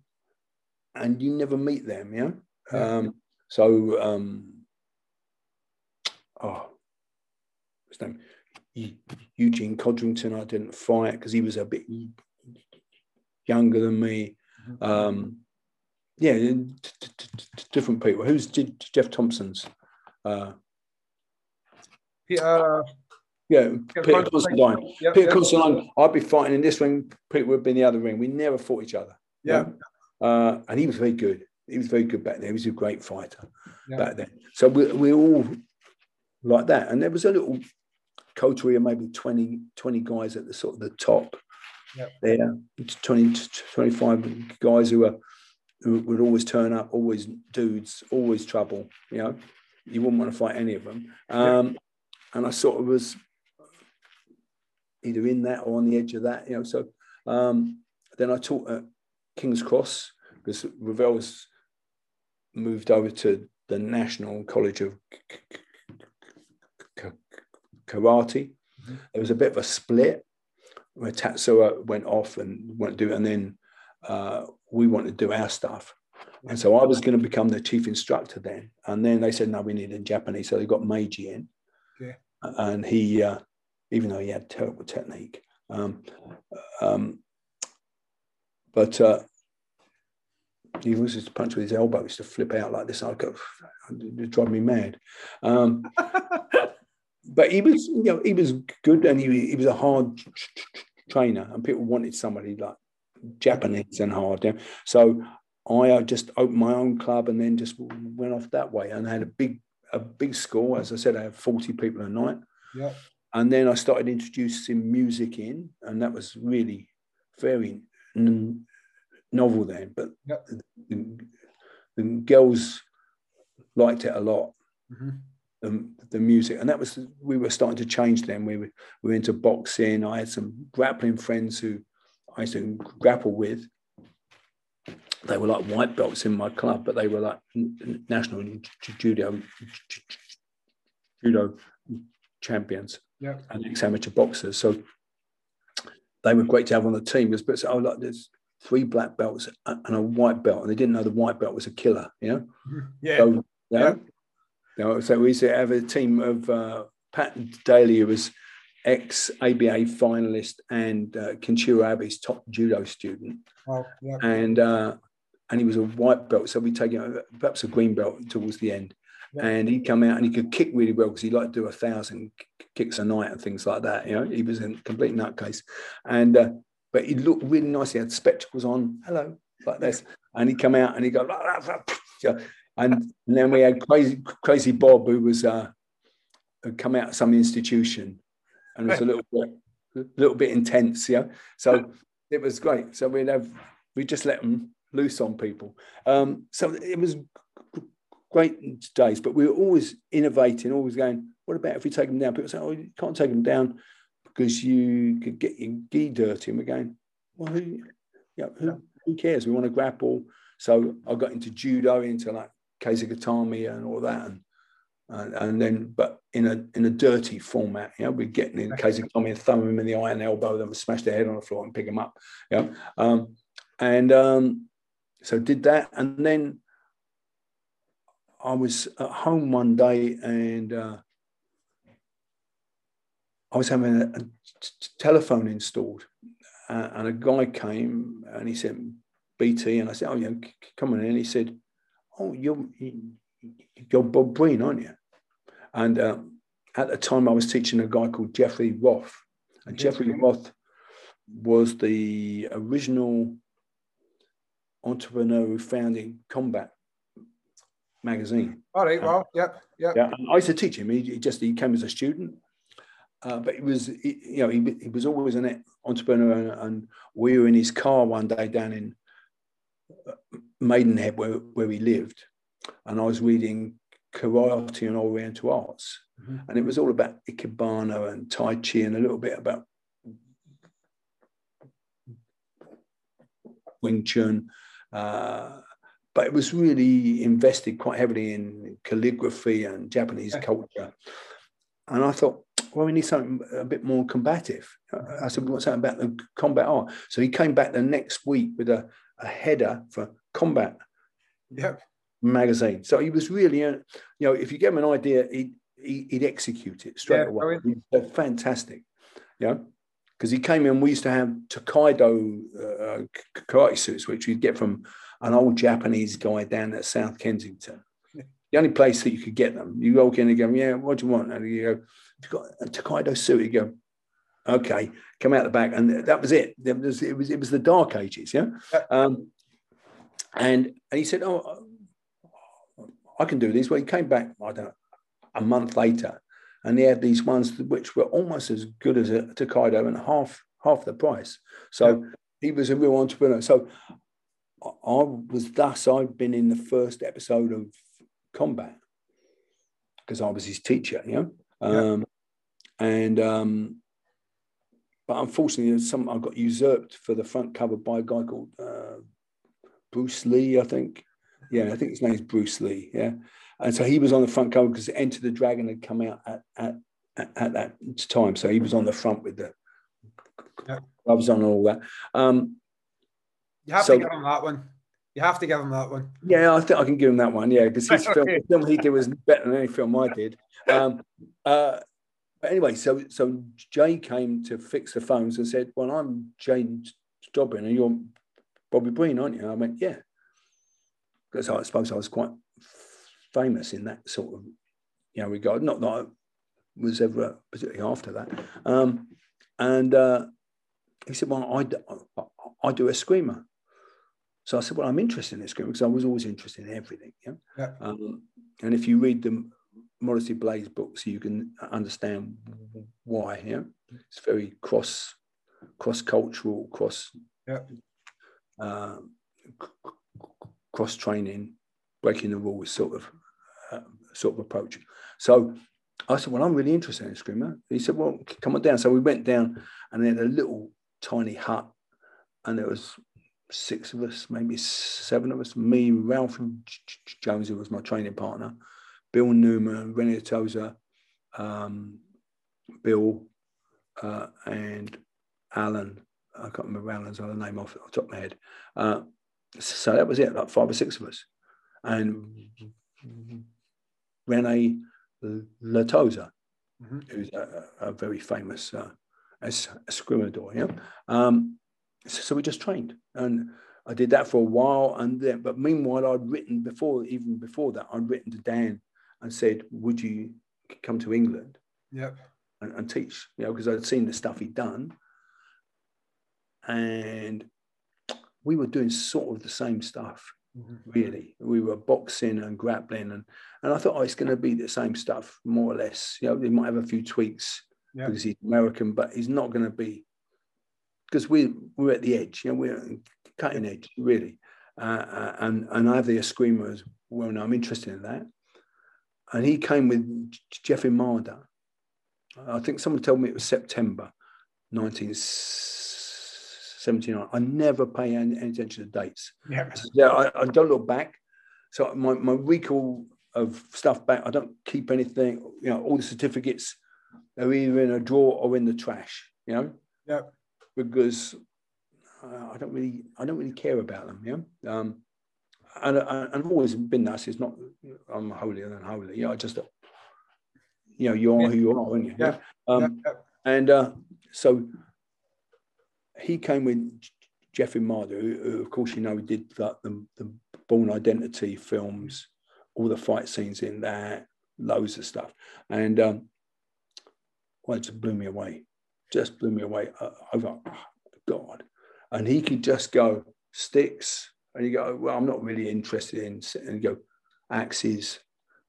and you never meet them, you know. Yeah. His name, Eugene Codrington, I didn't fight because he was a bit younger than me. Different people. Who's Jeff Thompson's? Peter Constantine. Peter Constantine, I'd be fighting in this ring, Peter would be in the other ring. We never fought each other. Yeah. And he was very good. He was very good back then. He was a great fighter back then. So we're all like that. And there was a little coterie of maybe 20 guys at the sort of the top there, 25 guys who would always turn up, always dudes, always trouble, you know. You wouldn't want to fight any of them. And I sort of was either in that or on the edge of that, you know. So then I taught at King's Cross, because Ravel's moved over to the National College of Karate. Mm-hmm. There was a bit of a split where Tatsuo went off and went to do it, and then we wanted to do our stuff. And so I was going to become the chief instructor then. And then they said, no, we need a Japanese. So they got Meiji in. Yeah. And he, even though he had terrible technique, but he was just punch with his elbow, used to flip out like this. I go, it drive me mad. But he was, you know, he was good, and he was a hard trainer, and people wanted somebody like Japanese and hard. So I just opened my own club and then just went off that way, and I had a big school. As I said, I had 40 people a night. Yeah. And then I started introducing music in, and that was really very novel then. But yep. the girls liked it a lot, mm-hmm. the music. And that was, we were starting to change then. We were into boxing. I had some grappling friends who I used to grapple with. They were like white belts in my club, but they were like national judo champions. Yeah. And ex-amateur boxers. So they were great to have on the team, because oh, look, there's 3 black belts and a white belt, and they didn't know the white belt was a killer, you know? Yeah. So, you know, yeah. You know, so we used to have a team of Pat Daly, who was ex-ABA finalist and Kinshiro Abe's top judo student. Oh, yeah. And he was a white belt, so we'd take him, perhaps a green belt towards the end. And he'd come out and he could kick really well, because he liked to do 1,000 kicks a night and things like that. You know, he was in a complete nutcase. And, but he looked really nice. He had spectacles on, hello, like this. And he'd come out and he'd go, rah, rah, rah. And then we had crazy Bob, who was, had come out of some institution and was a little bit intense, you know. So it was great. So we just let them loose on people. So it was great days, but we were always innovating, always going, what about if we take them down? People say, oh, you can't take them down because you could get your gi dirty. And we're going, well, who cares? We want to grapple. So I got into judo, into like keisagatame and all that. And then, but in a dirty format, you know, we'd get in keisagatame and thumb them in the eye and elbow them, smash their head on the floor and pick them up. You know? So did that. And then I was at home one day, and I was having a telephone installed, and a guy came and he said, BT, and I said, oh, yeah, come on in. And he said, oh, you're Bob Breen, aren't you? And at the time I was teaching a guy called Jeffrey Roth, and Jeffrey Roth was the original entrepreneur who founded Combat magazine. All right, well, yep. Yeah, I used to teach him. He came as a student, but he was always an entrepreneur. And we were in his car one day down in Maidenhead, where he lived, and I was reading Karate and Oriental Arts, mm-hmm. and it was all about Ikebana and Tai Chi and a little bit about Wing Chun. But it was really invested quite heavily in calligraphy and Japanese culture. And I thought, well, we need something a bit more combative. I said, what's that about the combat art? So he came back the next week with a header for Combat magazine. So he was really, you know, if you gave him an idea, he'd execute it straight away. Really? Fantastic, you know. Because he came in, we used to have Takedo karate suits, which we'd get from an old Japanese guy down at South Kensington. Yeah. The only place that you could get them. You walk in and go, yeah, what do you want? And you go, you've got a Takedo suit. You go, okay, come out the back. And that was it. It was the dark ages, yeah? And he said, oh, I can do these. Well, he came back, I don't know, a month later. And they had these ones which were almost as good as a Takedo and half the price. So he was a real entrepreneur. So I've been in the first episode of Combat because I was his teacher, you know. But unfortunately, I got usurped for the front cover by a guy called Bruce Lee, I think. Yeah, I think his name is Bruce Lee. Yeah, and so he was on the front cover because Enter the Dragon had come out at that time, so he was on the front with the gloves on and all that. You have to get on that one. You have to give him that one. Yeah, I think I can give him that one. Yeah, because his film, the film he did was better than any film I did. But anyway, so Jay came to fix the phones and said, "Well, I'm James Dobbin, and you're Bobby Breen, aren't you?" And I went, "Yeah," because I suppose I was quite famous in that sort of regard. Not that I was ever particularly after that. And he said, "Well, I do a screamer." So I said, "Well, I'm interested in this screamer because I was always interested in everything." Yeah. And if you read the Modesty Blaze books, you can understand why. Yeah, it's very cross-cultural, cross-training, breaking the rules sort of approach. So I said, "Well, I'm really interested in screamer." He said, "Well, come on down." So we went down, and they had a little tiny hut, and there was 6 of us, maybe 7 of us: me, Ralph Jones, who was my training partner, Bill Newman, Rennie Toza, Bill, and Alan. I can't remember Alan's other name off the top of my head. So that was it, like 5 or 6 of us. And Rennie Latoza, who's a very famous escrimador. Yeah? So we just trained, and I did that for a while, and then, but meanwhile, I'd written even before that, I'd written to Dan and said, "Would you come to England, and teach?" Because I'd seen the stuff he'd done, and we were doing sort of the same stuff. Really, we were boxing and grappling, and I thought, it's going to be the same stuff more or less. They might have a few tweaks because he's American, but he's not going to be. Because we're at the edge, we're cutting edge, really. And I have the screamer as well now. I'm interested in that. And he came with Jeff Imada. I think someone told me it was September 1979. I never pay any attention to dates. Yeah, I don't look back. So my recall of stuff back, I don't keep anything. All the certificates are either in a drawer or in the trash, Yeah. Because I don't really care about them, and I've always been that. It's not I'm holier than holy. I just, you are who you are, aren't you? Yeah. And so he came with Jeff Imada, who of course did the Born Identity films, all the fight scenes in that, loads of stuff, and it just blew me away. God, and he could just go sticks, and you go, "Well, I'm not really interested in," and he'd go axes,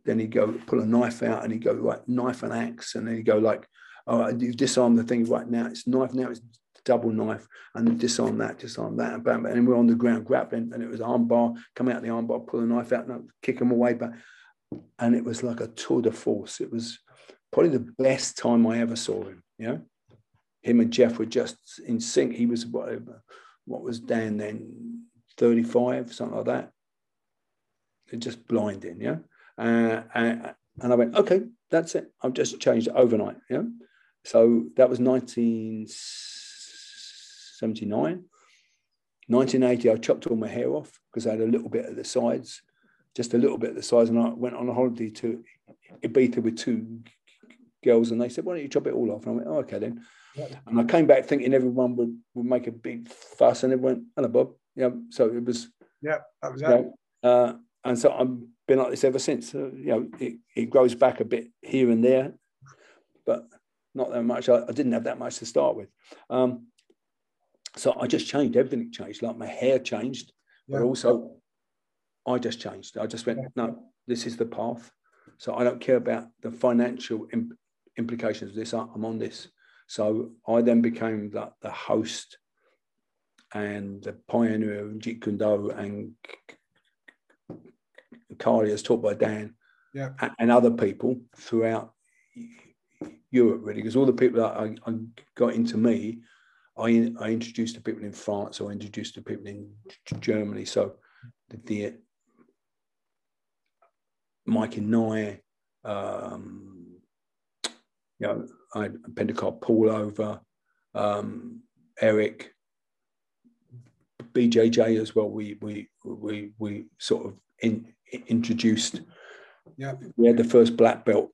then he'd go pull a knife out, and he'd go right, knife and axe, and then he'd go like, "All right, you disarm the thing right now, it's knife, now it's double knife, and then disarm that, and bam, and we're on the ground grappling, and it was arm bar, come out the arm bar, pull the knife out, and kick him away back, and it was like a tour de force. It was probably the best time I ever saw him. Him and Jeff were just in sync. He was, what was Dan then, 35, something like that. They're just blinding, and I went, "Okay, that's it. I've just changed it overnight." So that was 1979. 1980, I chopped all my hair off because I had a little bit at the sides, and I went on a holiday to Ibiza with 2 girls, and they said, "Why don't you chop it all off?" And I went, "Oh, okay then." And I came back thinking everyone would make a big fuss, and everyone went, "Hello, Bob." So it was. Yeah, that was that. And so I've been like this ever since. It grows back a bit here and there, but not that much. I didn't have that much to start with. So I just changed. Everything changed. Like my hair changed, but also I just changed. I just went, "No, this is the path. So I don't care about the financial implications of this. I'm on this." So I then became the host and the pioneer of Jeet Kune Do and Kali, as taught by Dan, and other people throughout Europe, really, because all the people that I got into me, I introduced to people in France, or I introduced to people in Germany. So the Mike and I, I had Pentecost Paul over, Eric, BJJ as well. We sort of introduced. Yeah, we had the first black belt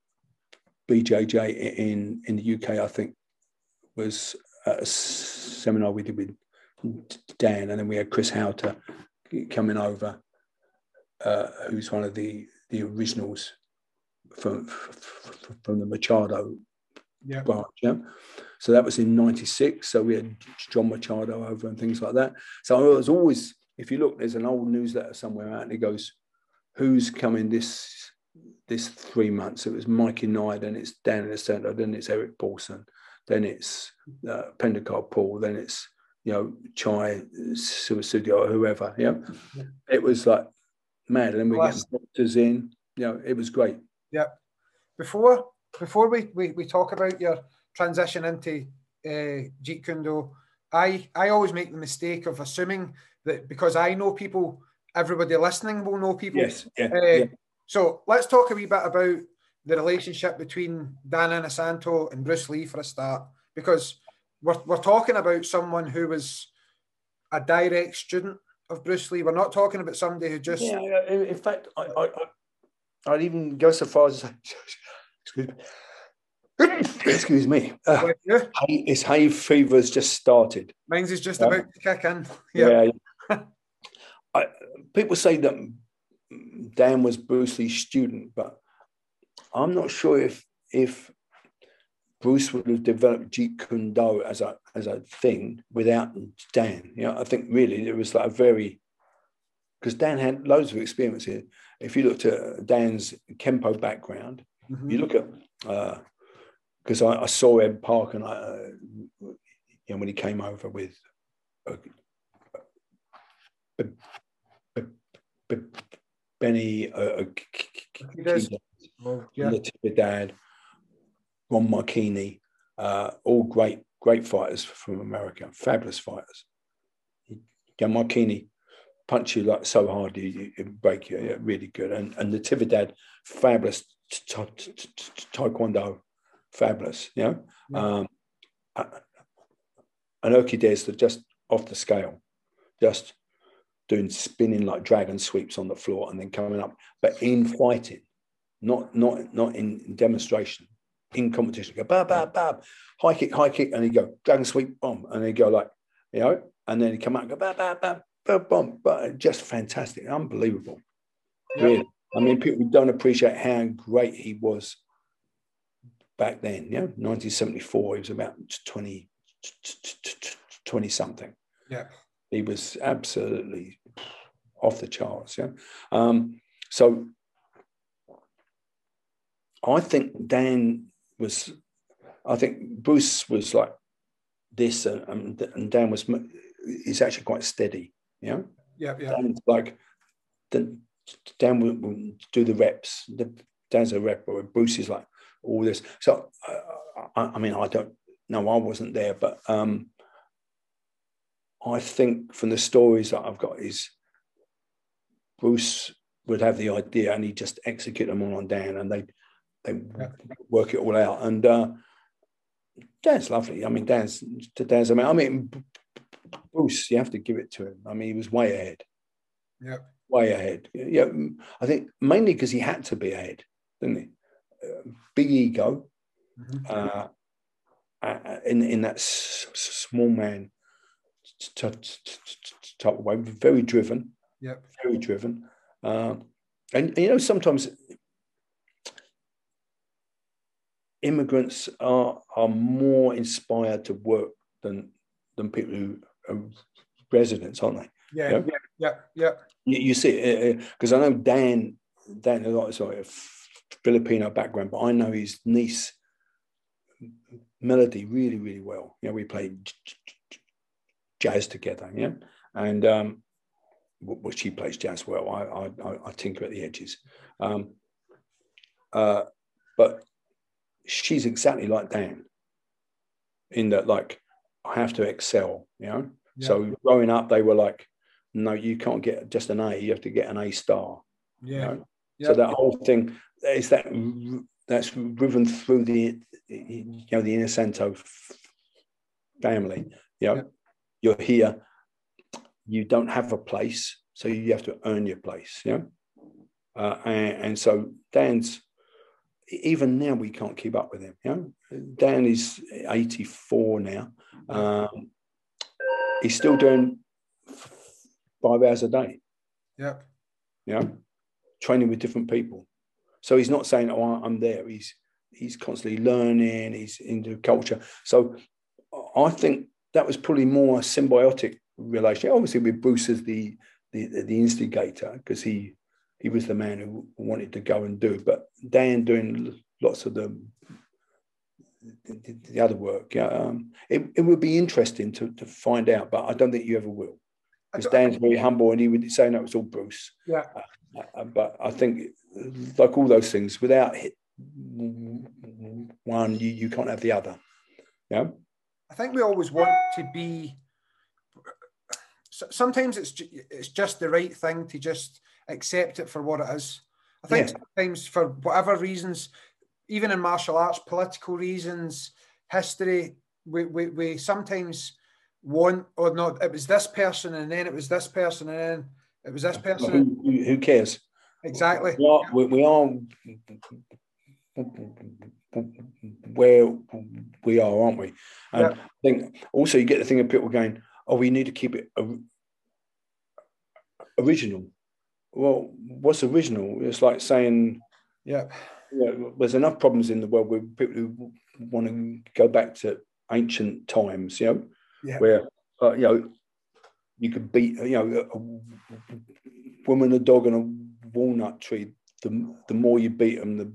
BJJ in the UK. I think was a seminar we did with Dan, and then we had Chris Houter coming over, who's one of the originals from the Machado branch. Yeah, so that was in '96. So we had John Machado over and things like that. So I was always, if you look, there's an old newsletter somewhere out, and it goes, "Who's coming this 3 months?" It was Mikey Nye, then it's Dan Inosanto, then it's Eric Paulson, then it's Pendercard Paul, then it's Chai Suicide or whoever. Yeah, it was like mad. And then we get doctors in. It was great. Yeah. Before we talk about your transition into Jeet Kune Do, I always make the mistake of assuming that because I know people, everybody listening will know people. Yes. Yeah, yeah. So let's talk a wee bit about the relationship between Dan Inosanto and Bruce Lee for a start, because we're talking about someone who was a direct student of Bruce Lee. We're not talking about somebody who just... Yeah, in fact, I'd even go so far as... Excuse me. His hay fever has just started. Mine's is just about to kick in. Yep. Yeah. People say that Dan was Bruce Lee's student, but I'm not sure if Bruce would have developed Jeet Kune Do as a thing without Dan. I think really it was like because Dan had loads of experience here. If you looked at Dan's Kenpo background, you look at, because I saw Ed Park, and when he came over with Benny Tiberdad, Ron Marchini, all great fighters from America, fabulous fighters. Yeah, Marchini punch you like so hard you break you, really good. And the Tiberdad, fabulous taekwondo, fabulous. And Urquidez that just off the scale, just doing spinning like dragon sweeps on the floor and then coming up, but in fighting, not in demonstration. In competition, go bab, high kick, and he'd go dragon sweep, bomb, and he'd go like, and then he'd come out and go bab, bomb, but just fantastic, unbelievable. Really. I mean, people don't appreciate how great he was back then. 1974, he was about 20 something. Yeah. He was absolutely off the charts. So I think Dan was, I think Bruce was like this, and Dan was, he's actually quite steady, Yeah. Dan will do the reps. Dan's a rep, but Bruce is like all this. So, I mean, I don't know, I wasn't there, but I think from the stories that I've got is Bruce would have the idea and he'd just execute them all on Dan, and they work it all out. And Dan's lovely. I mean, Dan's amazing. I mean, Bruce, you have to give it to him. I mean, he was way ahead. Yep. Way ahead. Yeah, I think mainly because he had to be ahead, didn't he? Big ego, in that small man type of way. Very driven. Yeah. Very driven. And sometimes immigrants are more inspired to work than people who are residents, aren't they? Yeah. You see it, because I know Dan is like a Filipino background, but I know his niece Melody really, really well. We played jazz together, and well, she plays jazz well. I tinker at the edges, but she's exactly like Dan in that, like, I have to excel, So growing up, they were like, no, you can't get just an A, you have to get an A star. So that whole thing is that's riven through the Inosanto family. You're here, you don't have a place, so you have to earn your place. Yeah. And so Dan's, even now we can't keep up with him. Yeah. Dan is 84 now. He's still doing 5 hours a day. Yeah. Yeah. Training with different people. So he's not saying, oh, I'm there. He's constantly learning. He's into culture. So I think that was probably more a symbiotic relationship. Obviously, with Bruce as the instigator, because he was the man who wanted to go and do. But Dan doing lots of the other work. Yeah, it would be interesting to find out, but I don't think you ever will. Because Dan's very humble, and he would say, no, it was all Bruce. Yeah. But I think, like all those things, without one, you can't have the other. Yeah. I think we always want to be. Sometimes it's just the right thing to just accept it for what it is. I think sometimes, for whatever reasons, even in martial arts, political reasons, history, we sometimes want, or not, it was this person, and then it was this person, and then it was this person. Who cares? Exactly. We are where we are, aren't we? And I think also you get the thing of people going, oh, we need to keep it original. Well, what's original? It's like saying, there's enough problems in the world with people who want to go back to ancient times, you know, where, you could beat, a woman, a dog, and a walnut tree. The more you beat them, the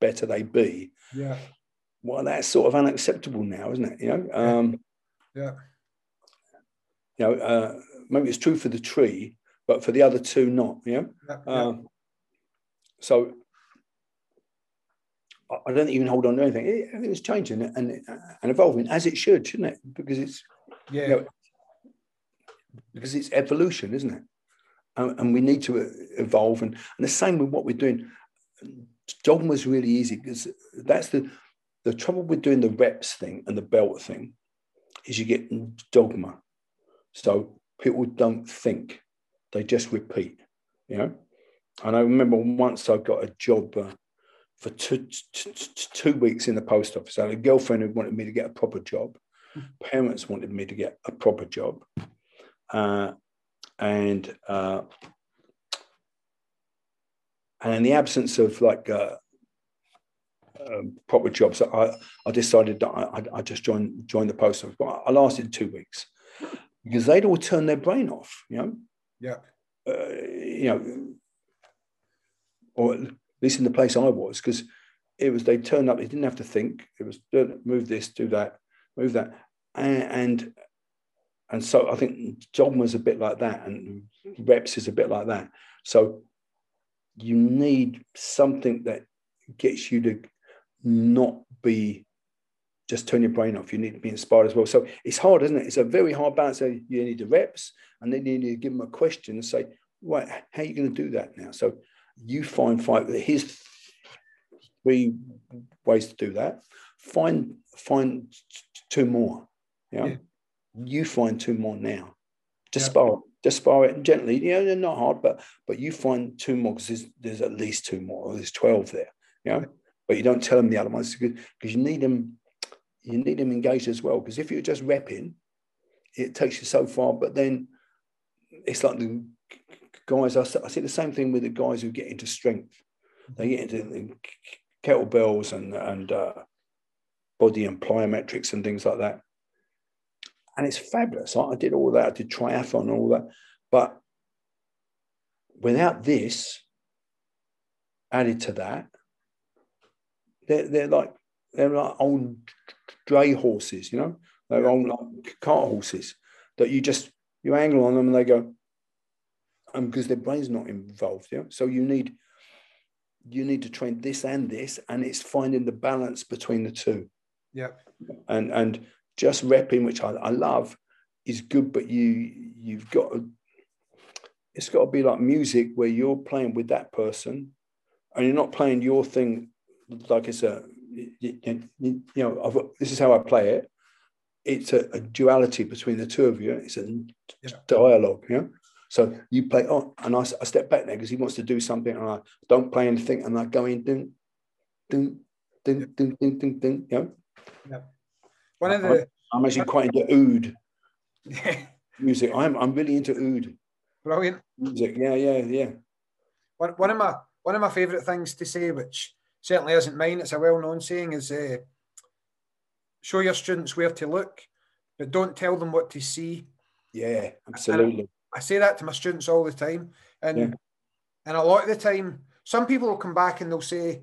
better they be. Yeah. Well, that's sort of unacceptable now, isn't it? You know. Maybe it's true for the tree, but for the other two, not. You know. So I don't even hold on to anything. Everything's changing and evolving, as it should, shouldn't it? Because it's because it's evolution, isn't it? And we need to evolve, and the same with what we're doing. Dogma's really easy, because that's the trouble with doing the reps thing and the belt thing, is you get dogma. So people don't think, they just repeat, you know. And I remember once I got a job for 2 weeks in the post office. I had a girlfriend who wanted me to get a proper job. Parents wanted me to get a proper job. And in the absence of proper jobs, I decided that I just joined the post office. But I lasted 2 weeks, because they'd all turn their brain off, you know. Yeah. Or at least in the place I was, because it was, they turned up. They didn't have to think. It was move this, do that, move that, and so I think dogma's a bit like that, and reps is a bit like that. So you need something that gets you to not be just turn your brain off. You need to be inspired as well. So it's hard, isn't it? It's a very hard balance. You need the reps, and then you need to give them a question and say, right, how are you going to do that now? So you find here's 3 ways to do that. Find 2 more. You know? Yeah. You find 2 more now. Just spar it gently, you know, not hard, but you find 2 more, because there's at least 2 more, or there's 12 there, you know. But you don't tell them the other ones, because you need them engaged as well. Because if you're just repping, it takes you so far. But then it's like the guys, I see the same thing with the guys who get into strength. They get into the kettlebells and body and plyometrics and things like that. And it's fabulous. I did all that. I did triathlon and all that. But without this added to that, they're like old dray horses, you know. They're old like cart horses that you angle on them and they go, because their brain's not involved. Yeah. So you need to train this, and it's finding the balance between the two. Yeah. And just repping, which I love, is good, but you've got to, it's got to be like music, where you're playing with that person, and you're not playing your thing like it's a, you know, this is how I play it. it's a duality between the two of you. It's a dialogue, yeah. So you play on, and I step back there because he wants to do something, and I don't play anything, and I go in, ding, ding, ding, ding, ding, ding, ding. Yeah. Yeah. One of the I'm actually quite into oud music. I'm really into oud. Brilliant music. Yeah, yeah, yeah. One of my favourite things to say, which certainly isn't mine, it's a well-known saying, is show your students where to look, but don't tell them what to see. Yeah, absolutely. And I say that to my students all the time. And yeah. And a lot of the time, some people will come back and they'll say,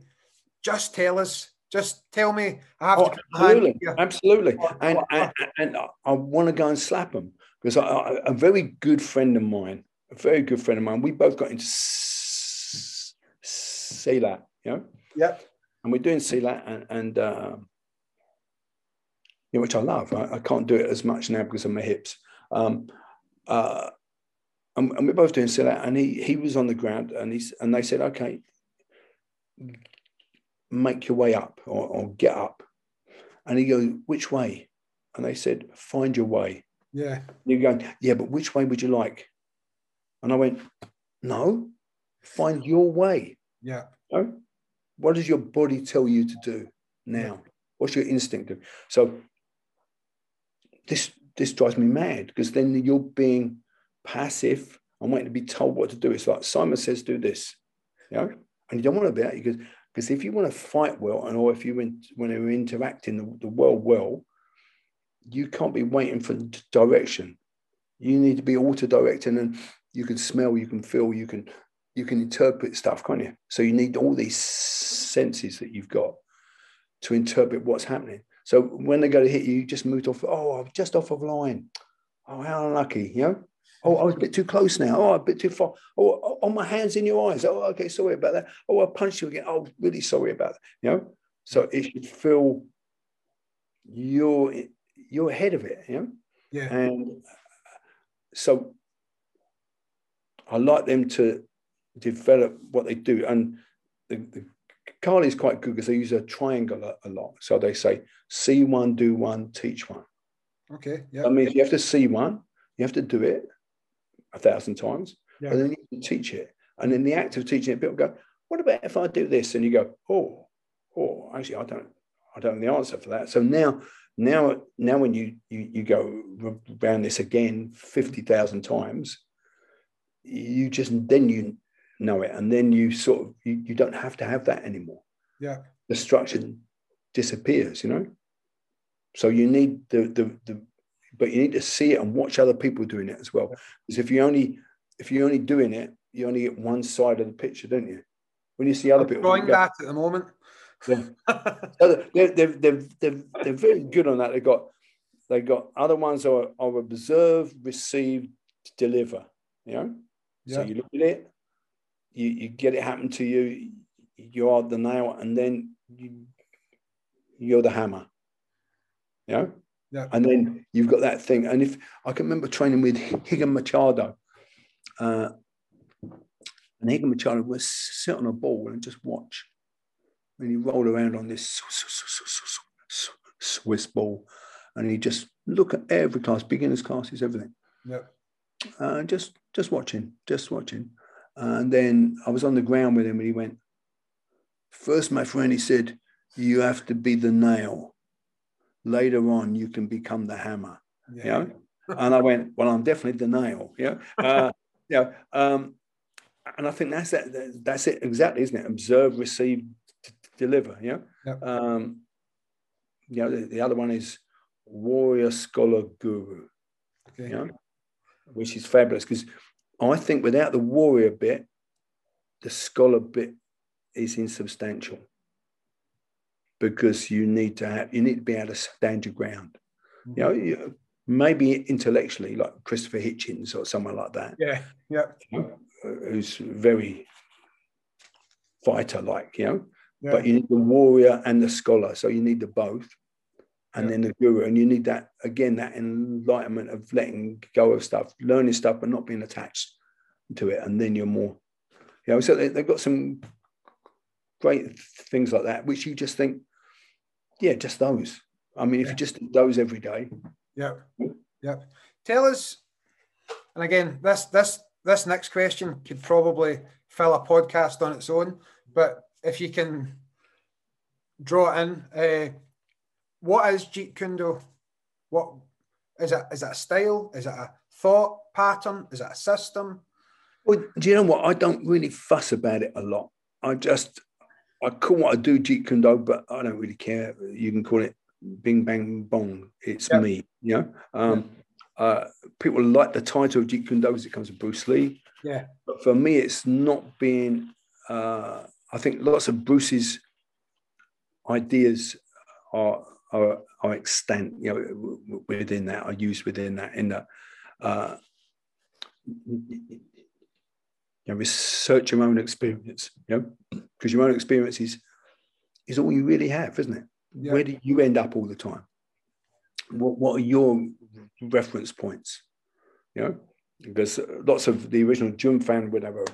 just tell us, just tell me. I have to put my hand here. Absolutely. And I want to go and slap them because a very good friend of mine, we both got into CELAT, you know? Yep. And we're doing CELAT and which I love. I can't do it as much now because of my hips. And we're both doing CELAT, and he was on the ground, and they said, okay, make your way up or get up. And he goes, which way? And they said, find your way. Yeah. You're going, yeah, but which way would you like? And I went, no, find your way. Yeah. No? What does your body tell you to do now? What's your instinct? So this drives me mad because then you're being passive and waiting to be told what to do. It's like Simon says, do this, you know, and you don't want to be that because if you want to fight well and or if you when you're interacting the world well, you can't be waiting for direction. You need to be auto-directing, and you can smell, you can feel, you can interpret stuff, can't you? So you need all these senses that you've got to interpret what's happening. So when they go to hit you, you just moved off. Oh, I'm just off of line. Oh, how unlucky, you know? Oh, I was a bit too close now. Oh, a bit too far. Oh, on my hands in your eyes. Oh, okay, sorry about that. Oh, I punched you again. Oh, really sorry about that, you know? So it should feel you're ahead of it, you know? Yeah. And so I like them to develop what they do. And the Kali is quite good because they use a triangle a lot. So they say, see one, do one, teach one. Okay. Yeah. That means you have to see one, you have to do it 1,000 times, yeah. And then you can teach it. And in the act of teaching it, people go, what about if I do this? And you go, oh, actually, I don't have the answer for that. So now when you go around this again 50,000 times, you just then you know it, and then you sort of you don't have to have that anymore. Yeah, the structure disappears, you know. So you need but you need to see it and watch other people doing it as well. Because if you're only doing it, you only get one side of the picture, don't you? When you see other people going back at the moment, yeah. they're very good on that. They got other ones that are observe, receive, deliver. You know, yeah. So you look at it, you get it happen to you, you are the nail, and then you're the hammer, you know? Yeah. And then you've got that thing. And if I can remember training with Machado, and Machado would sit on a ball and just watch, and he rolled around on this Swiss ball, and he just look at every class, beginners classes, everything. Yeah. Just watching. And then I was on the ground with him, and he went, first, my friend, he said, you have to be the nail. Later on, you can become the hammer. Yeah. You know? And I went, well, I'm definitely the nail. Yeah. Yeah. And I think that's it exactly, isn't it? Observe, receive, deliver. Yeah. Yeah. You know, the other one is warrior, scholar, guru. Okay. You know? Which is fabulous, because I think without the warrior bit, the scholar bit is insubstantial, because you need to be able to stand your ground. Mm-hmm. You know, maybe intellectually, like Christopher Hitchens or someone like that. Yeah, yeah. Who's very fighter-like, you know. Yeah. But you need the warrior and the scholar, so you need the both. And then the guru, and you need that again, that enlightenment of letting go of stuff, learning stuff, but not being attached to it. And then you're more, you know. So they've got some great things like that, which you just think, yeah, just those. I mean, if you just do those every day. Tell us, and again, this next question could probably fill a podcast on its own, but if you can draw it in, what is Jeet Kune Do? What is it? Is it a style? Is it a thought pattern? Is it a system? Well, do you know what? I don't really fuss about it a lot. I call what I do Jeet Kune Do, but I don't really care. You can call it bing, bang, bong. It's me, you know? People like the title of Jeet Kune Do because it comes from Bruce Lee. Yeah. But for me, it's not being, I think lots of Bruce's ideas are extant, you know, within that, are used within that, in the, you know, research your own experience, you know, because your own experience is all you really have, isn't it? Yeah. Where do you end up all the time? What are your reference points? You know, because lots of the original Jun fan would have a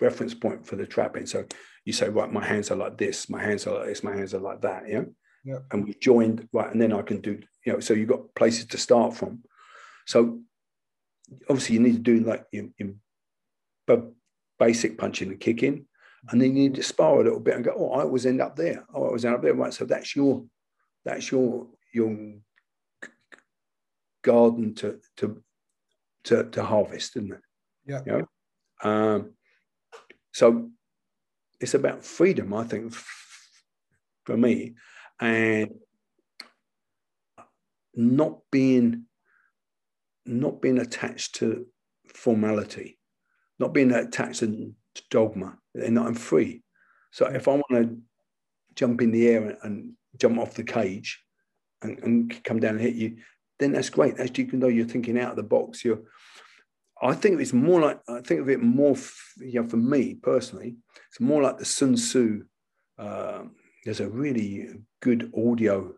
reference point for the trapping. So you say, right, my hands are like this, my hands are like this, my hands are like that, you know? Yeah. And we've joined, right, and then I can do, you know, so you've got places to start from. So obviously you need to do like your basic punching and kicking, and then you need to spar a little bit and go, oh, I always end up there. Oh, I always end up there. Right. So that's your garden to harvest, isn't it? Yeah. You know? So it's about freedom, I think, for me, and not being attached to formality, not being attached to dogma. And I'm free. So if I want to jump in the air and jump off the cage and come down and hit you, then that's great. That's Jeet Kune Do. You're thinking out of the box. For me personally, it's more like the Sun Tzu. There's a really good audio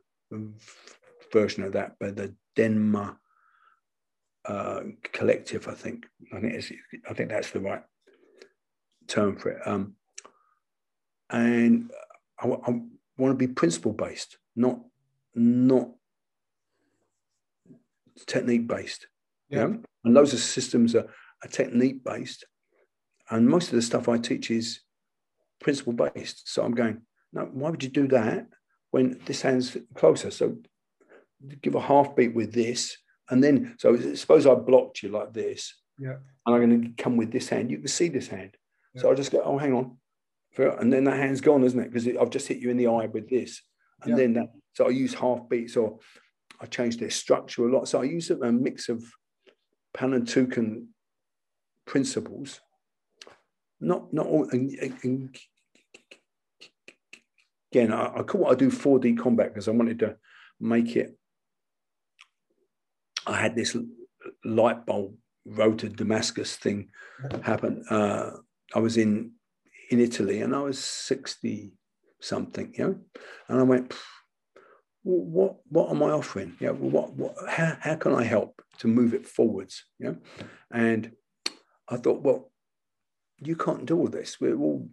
version of that by the Denma collective, I think. I think that's the right term for it. And I want to be principle based, not technique based. Yeah. You know? And loads of systems are technique based, and most of the stuff I teach is principle based. So I'm going, no, why would you do that when this hand's closer? So give a half beat with this, and then so suppose I blocked you like this, yeah, and I'm going to come with this hand. You can see this hand. So I just go, oh, hang on. And then that hand's gone, isn't it? Because I've just hit you in the eye with this. And then that, so I use half beats, or I change their structure a lot. So I use a mix of Panentukan principles, not all. And again, I call what I do 4D combat, because I wanted to make it. I had this light bulb road to Damascus thing happen. I was in Italy, and I was 60 something, you know, and I went, what am I offering? Yeah, you know, how can I help to move it forwards? You know, and I thought, well, you can't do all this. We're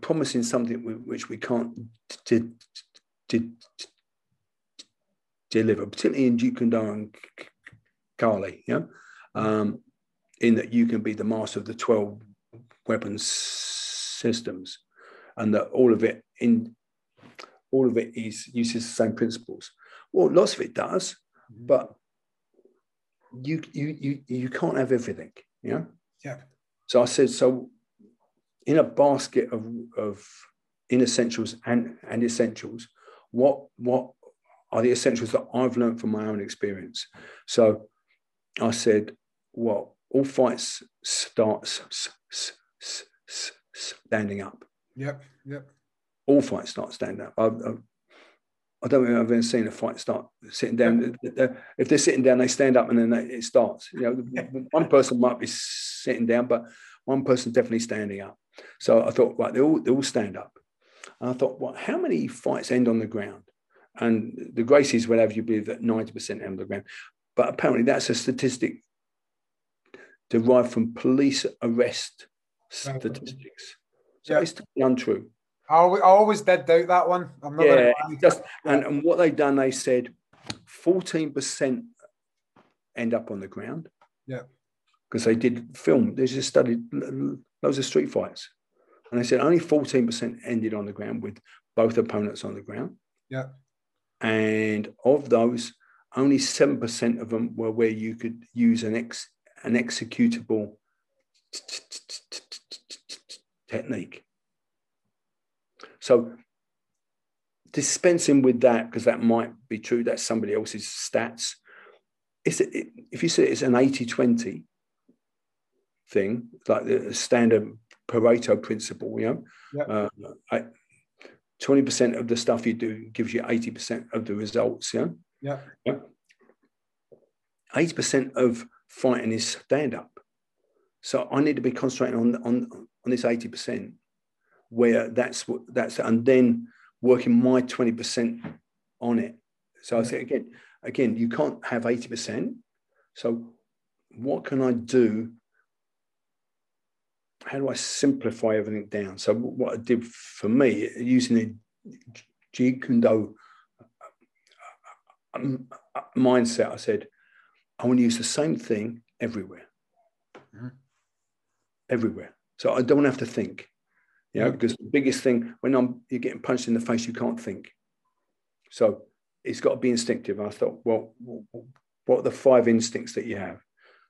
promising something which we can't deliver, particularly in Jeet Kune Do and Kali. Yeah, in that you can be the master of the 12 weapons systems, and that all of it uses the same principles. Well, lots of it does, but you can't have everything, you know? Yeah. So I said, so in a basket of inessentials and essentials, what are the essentials that I've learned from my own experience? So I said, well, all fights start standing up. Yep. All fights start standing up. I don't think I've ever seen a fight start sitting down. If they're sitting down, they stand up, and then it starts. You know, one person might be sitting down, but one person's definitely standing up. So I thought, right, they all stand up. And I thought, well, how many fights end on the ground? And the Gracies would have you believe that 90% end on the ground. But apparently that's a statistic derived from police arrest statistics. So it's totally untrue. I always did doubt that one. I'm not and what they've done, they said 14% end up on the ground. Yeah. Because they did film. They just studied loads of street fights. And they said only 14% ended on the ground with both opponents on the ground. Yeah. And of those, only 7% of them were where you could use an executable technique. So dispensing with that, because that might be true, that's somebody else's stats. If you say it's an 80-20 thing, like the standard Pareto principle, you know, 20% of the stuff you do gives you 80% of the results, you know? Yeah. Yeah. 80% of fighting is stand-up. So I need to be concentrating on this 80%, where that's and then working my 20% on it. So I say again, you can't have 80%. So what can I do? How do I simplify everything down? So what I did for me, using the Jeet Kune Do mindset, I said, I want to use the same thing everywhere. Mm-hmm. Everywhere. So I don't have to think, you know, because the biggest thing, when you're getting punched in the face, you can't think. So it's got to be instinctive. And I thought, well, what are the 5 instincts that you have?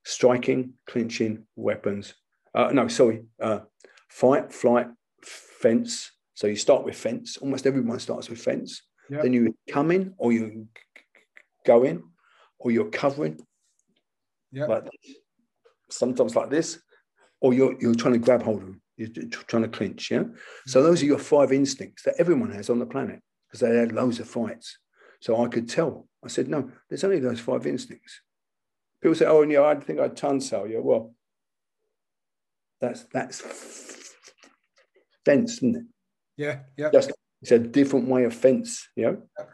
Striking, clinching, weapons, fight, flight, fence. So you start with fence. Almost everyone starts with fence. Yep. Then you come in, or you go in, or you're covering. Yeah. Like this. Sometimes like this, or you're trying to grab hold of them. You're trying to clinch. Yeah. Mm-hmm. So those are your 5 instincts that everyone has on the planet, because they had loads of fights. So I could tell. I said, no, there's only those 5 instincts. People say, oh, yeah, I think I'd ton sell. Yeah, well, that's fence, isn't it? Yeah, yeah. Just it's a different way of fence, you know. Yep.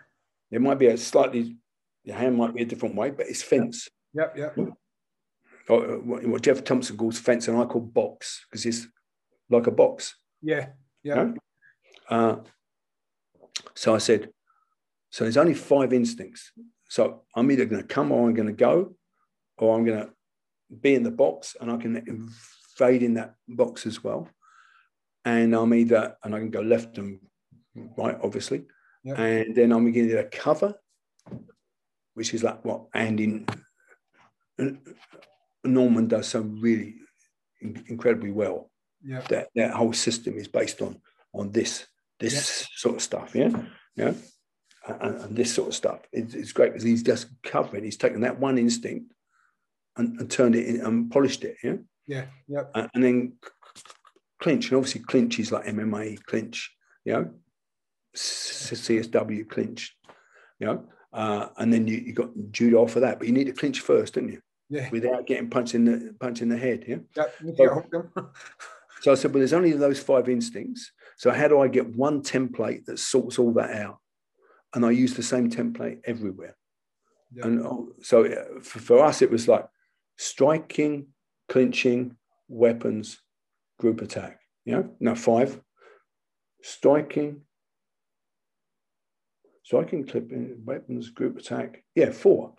It might be a slightly, your hand might be a different way, but it's fence. Yep, yep. Or what Jeff Thompson calls fence, and I call box, because it's like a box. Yeah, yeah. You know? So I said, so there's only 5 instincts. So I'm either going to come, or I'm going to go, or I'm going to be in the box, and I can fade in that box as well, and I can go left and right, obviously, and then I'm beginning to cover, which is like what Andy Norman does so really incredibly well. Yeah, that whole system is based on this sort of stuff. Yeah, yeah, and this sort of stuff. It's great because he's just covering. He's taken that one instinct and turned it in and polished it. Yeah. Yeah, yeah. And then clinch. And obviously clinch is like MMA clinch, you know, CSW clinch, you know. And then you got judo for that. But you need to clinch first, don't you? Yeah. Without getting punched in the head, yeah? Yeah. So I said, well, there's only those 5 instincts. So how do I get one template that sorts all that out? And I use the same template everywhere. Yeah. And so for us, it was like striking, clinching, weapons, group attack. You know, 5. Striking, clipping, weapons, group attack. Yeah, 4.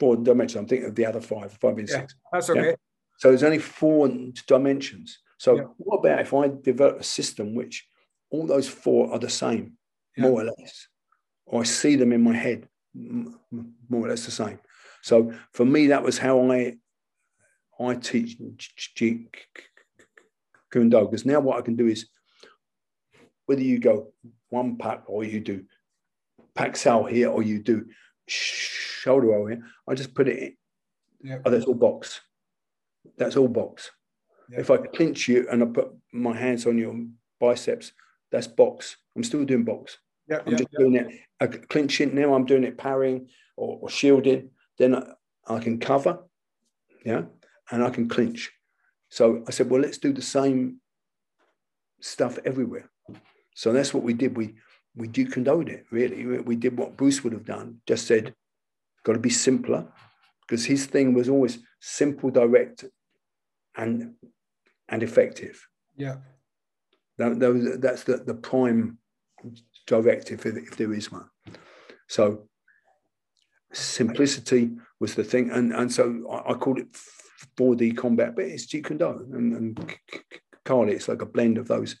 4 dimensions. I'm thinking of the other 5 and 6. That's okay. Yeah? So there's only 4 dimensions. So what about if I develop a system which all those 4 are the same, more or less, or I see them in my head, more or less the same. So for me, that was how I teach Jeet Kune Do, because now what I can do is, whether you go one pack or you do pack sal here or you do shoulder roll here, I just put it in. Yep. Oh, that's all box. That's all box. Yep. If I clinch you and I put my hands on your biceps, that's box. I'm still doing box. Yep, I'm just doing it. I clinch it now. I'm doing it parrying or shielding. Then I can cover. Yeah, and I can clinch. So I said, well, let's do the same stuff everywhere. So that's what we did. We Jeet Kune Do it, really. We did what Bruce would have done, just said, got to be simpler, because his thing was always simple, direct, and effective. Yeah. That's the prime directive, if there is one. So simplicity was the thing, and so I called it 4D combat, but it's Jeet Kune Do and Kali. It's like a blend of those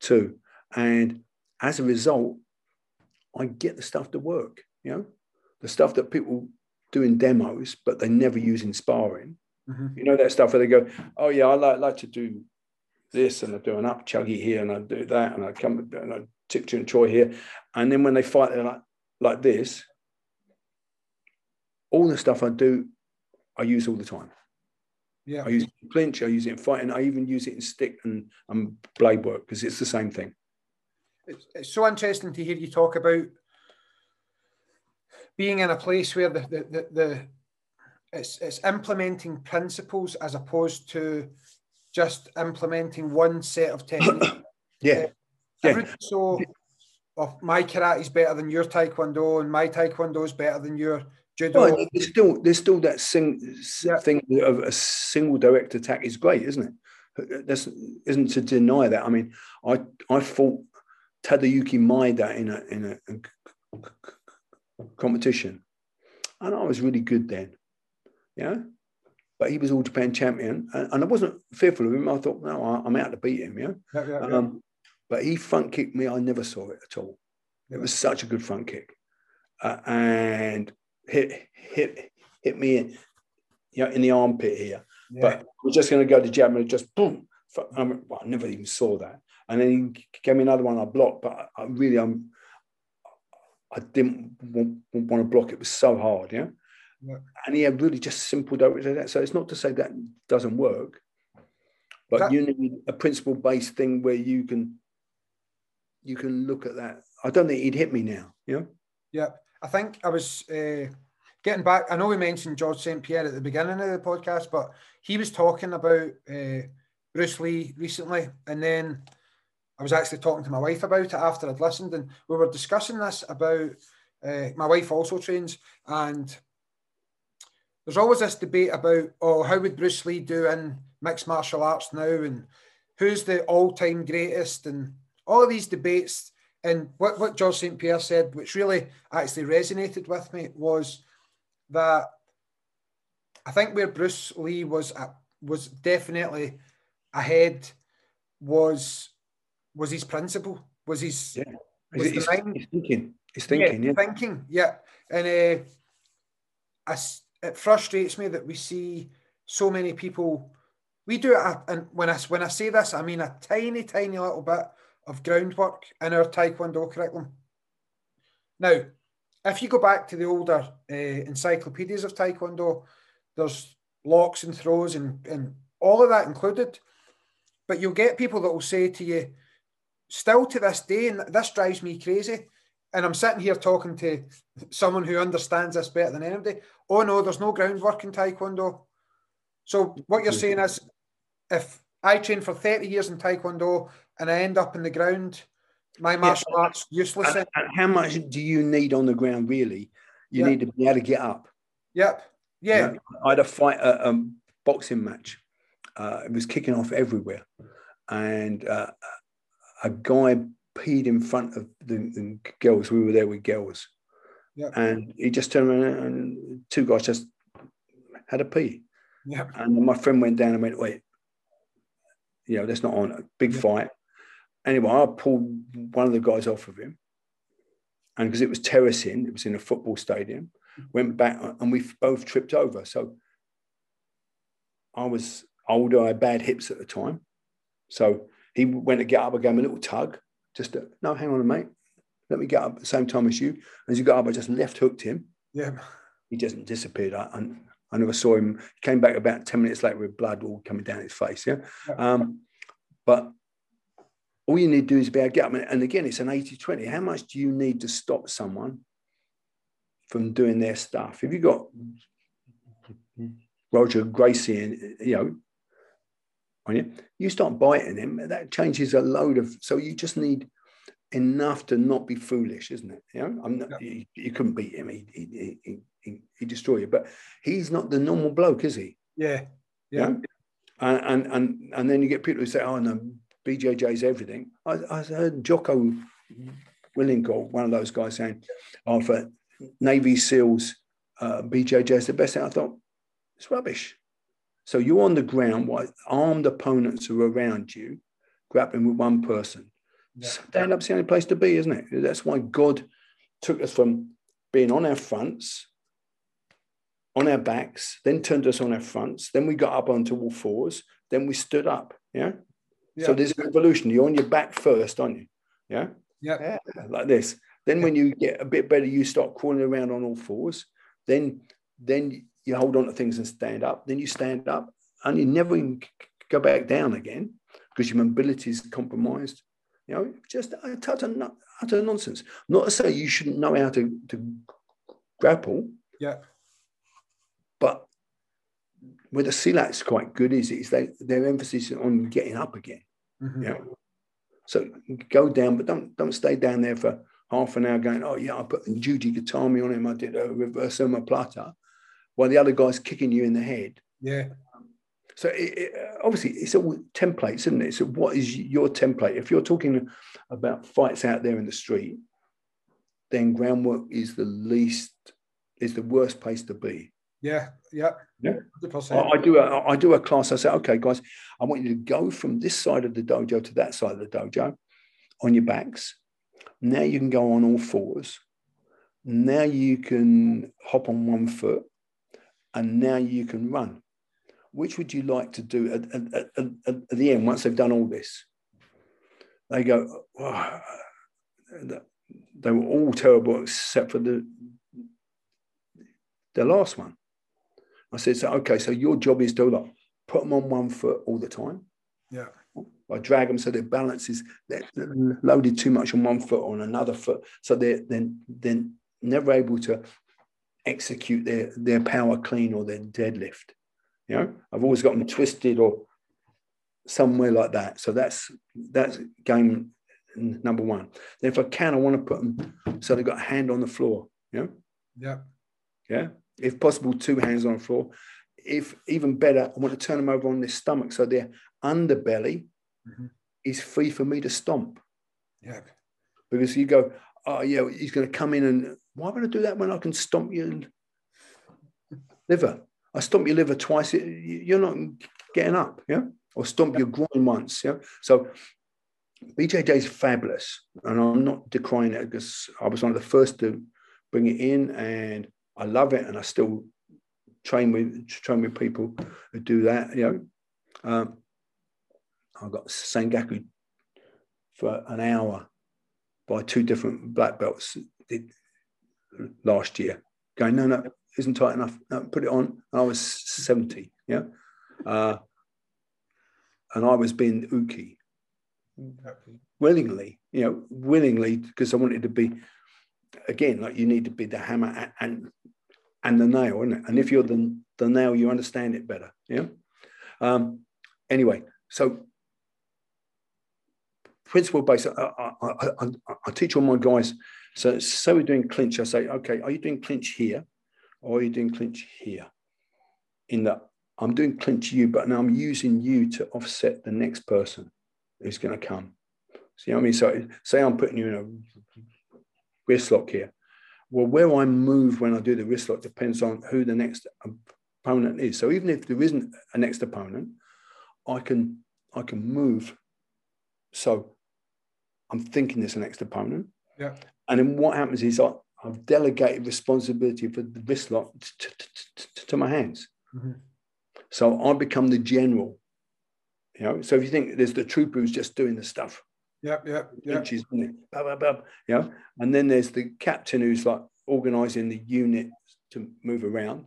two, and as a result, I get the stuff to work. You know, the stuff that people do in demos, but they never use in sparring. Mm-hmm. You know, that stuff where they go, "Oh yeah, I like to do this, and I do an up chuggy here, and I do that, and I come and I tip to and troy here," and then when they fight, they're like this. All the stuff I do, I use all the time. Yeah, I use it in clinch, I use it in fighting, I even use it in stick and blade work, because it's the same thing. It's so interesting to hear you talk about being in a place where it's implementing principles as opposed to just implementing one set of techniques. Yeah. So, oh, my karate is better than your taekwondo, and my taekwondo is better than your judo. Well, there's still that thing of a single direct attack is great, isn't it? That isn't to deny that. I mean, I fought Tadayuki Maida in a competition, and I was really good then. Yeah. But he was all Japan champion, and I wasn't fearful of him. I thought, no, I'm out to beat him. Yeah. But he front kicked me. I never saw it at all. It was such a good front kick, and hit me in, you know, in the armpit here. Yeah. But I was just going to go to jab, and just boom. I never even saw that. And then he gave me another one. I blocked, but I didn't want to block. It was so hard, yeah. Yeah. And he had really just simple direct attacks. So it's not to say that doesn't work, but you need a principle-based thing where you can look at that. I don't think he'd hit me now. Yeah. Yeah. I think I was getting back. I know we mentioned George St. Pierre at the beginning of the podcast, but he was talking about Bruce Lee recently, and then I was actually talking to my wife about it after I'd listened, and we were discussing this about my wife also trains, and there's always this debate about, oh, how would Bruce Lee do in mixed martial arts now, and who's the all-time greatest, and all of these debates. And what George St. Pierre said, which really actually resonated with me, was that I think where Bruce Lee was definitely ahead was his principle, was his... Yeah. Was his mind. His thinking, yeah. Thinking, yeah. And it frustrates me that we see so many people. We do it, and when I say this, I mean a tiny, tiny little bit of groundwork in our Taekwondo curriculum. Now, if you go back to the older encyclopedias of Taekwondo, there's locks and throws and all of that included. But you'll get people that will say to you, still to this day, and this drives me crazy, and I'm sitting here talking to someone who understands this better than anybody. Oh no, there's no groundwork in Taekwondo. So what you're saying is, if I train for 30 years in Taekwondo and I end up in the ground, my martial arts useless. And how much do you need on the ground, really? You need to be able to get up. Yep. Yeah. You know, I had a fight, a boxing match. It was kicking off everywhere. And a guy peed in front of the girls. We were there with girls. Yep. And he just turned around, and two guys just had a pee. Yep. And my friend went down and went, wait, you know, that's not on. A big fight. Anyway, I pulled one of the guys off of him. And because it was terracing, it was in a football stadium, went back, and we both tripped over. So I was older, I had bad hips at the time. So he went to get up, I gave him a little tug. No, hang on, mate. Let me get up at the same time as you. As you got up, I just left hooked him. Yeah. He just disappeared. I never saw him. He came back about 10 minutes later with blood all coming down his face. Yeah. But all you need to do is be able to get up. And again, it's an 80-20. How much do you need to stop someone from doing their stuff? If you've got Roger Gracie and, you know, on you start biting him, that changes a load of. So you just need enough to not be foolish, isn't it? You know, you couldn't beat him. He destroy you. But he's not the normal bloke, is he? Yeah. Yeah. You know? And then you get people who say, "Oh no, BJJ's everything. I heard Jocko Willink, one of those guys, saying, "Oh, for Navy SEALs, BJJ is the best thing." I thought, it's rubbish. So you're on the ground while armed opponents are around you, grappling with one person. Yeah. Stand-up's the only place to be, isn't it? That's why God took us from being on our fronts, on our backs, then turned us on our fronts, then we got up onto all fours, then we stood up, yeah? So there's an evolution. You're on your back first, aren't you? Yeah? Yeah. Like this. Then when you get a bit better, you start crawling around on all fours. Then you hold on to things and stand up. Then you stand up and you never even go back down again because your mobility is compromised. You know, just utter nonsense. Not to say you shouldn't know how to grapple. Yeah. But where the SEALAC's quite good is their emphasis on getting up again. Mm-hmm. Yeah. You know? So go down, but don't stay down there for half an hour going, oh, yeah, I put the Jujigatami on him. I did a reverse omoplata while the other guy's kicking you in the head. Yeah. So obviously it's all templates, isn't it? So what is your template? If you're talking about fights out there in the street, then groundwork is the worst place to be. Yeah. 100%. I do a class. I say, okay, guys, I want you to go from this side of the dojo to that side of the dojo on your backs. Now you can go on all fours. Now you can hop on one foot, and now you can run. Which would you like to do at the end once they've done all this? They go, oh, they were all terrible except for the last one. I said, so okay, so your job is to like put them on one foot all the time. Yeah. I drag them so their balance is they're loaded too much on one foot or on another foot, so they're then never able to execute their power clean or their deadlift. You know, I've always got them twisted or somewhere like that. So that's game number one. Then if I can, I want to put them so they've got a hand on the floor. You know? Yeah. Yeah. If possible, two hands on the floor. If even better, I want to turn them over on their stomach so their underbelly is free for me to stomp. Yeah. Because you go, oh, yeah, he's going to come in and why would I do that when I can stomp your liver? I stomp your liver twice, you're not getting up, yeah? Or stomp your groin once, yeah? So BJJ is fabulous, and I'm not decrying it because I was one of the first to bring it in, and I love it, and I still train with people who do that, you know? I got Sengaku for an hour by two different black belts last year, going, no, isn't tight enough. No, put it on. I was 70, yeah? And I was being uki. Willingly, you know, willingly, because I wanted to be, again, like you need to be the hammer and the nail, isn't it? And if you're the nail, you understand it better, yeah? Anyway, so principle based, I teach all my guys, so we're doing clinch. I say, okay, are you doing clinch here? Or are you doing clinch here? In that I'm doing clinch you, but now I'm using you to offset the next person who's going to come. See what I mean? So say I'm putting you in a wrist lock here. Well, where I move when I do the wrist lock depends on who the next opponent is. So even if there isn't a next opponent, I can move. So I'm thinking there's a next opponent. Yeah. And then what happens is I've delegated responsibility for the wrist lock to my hands. Mm-hmm. So I become the general. You know, so if you think there's the trooper who's just doing the stuff. Yeah. Inches, isn't it? Blah, blah, blah. Yeah. And then there's the captain who's like organizing the unit to move around.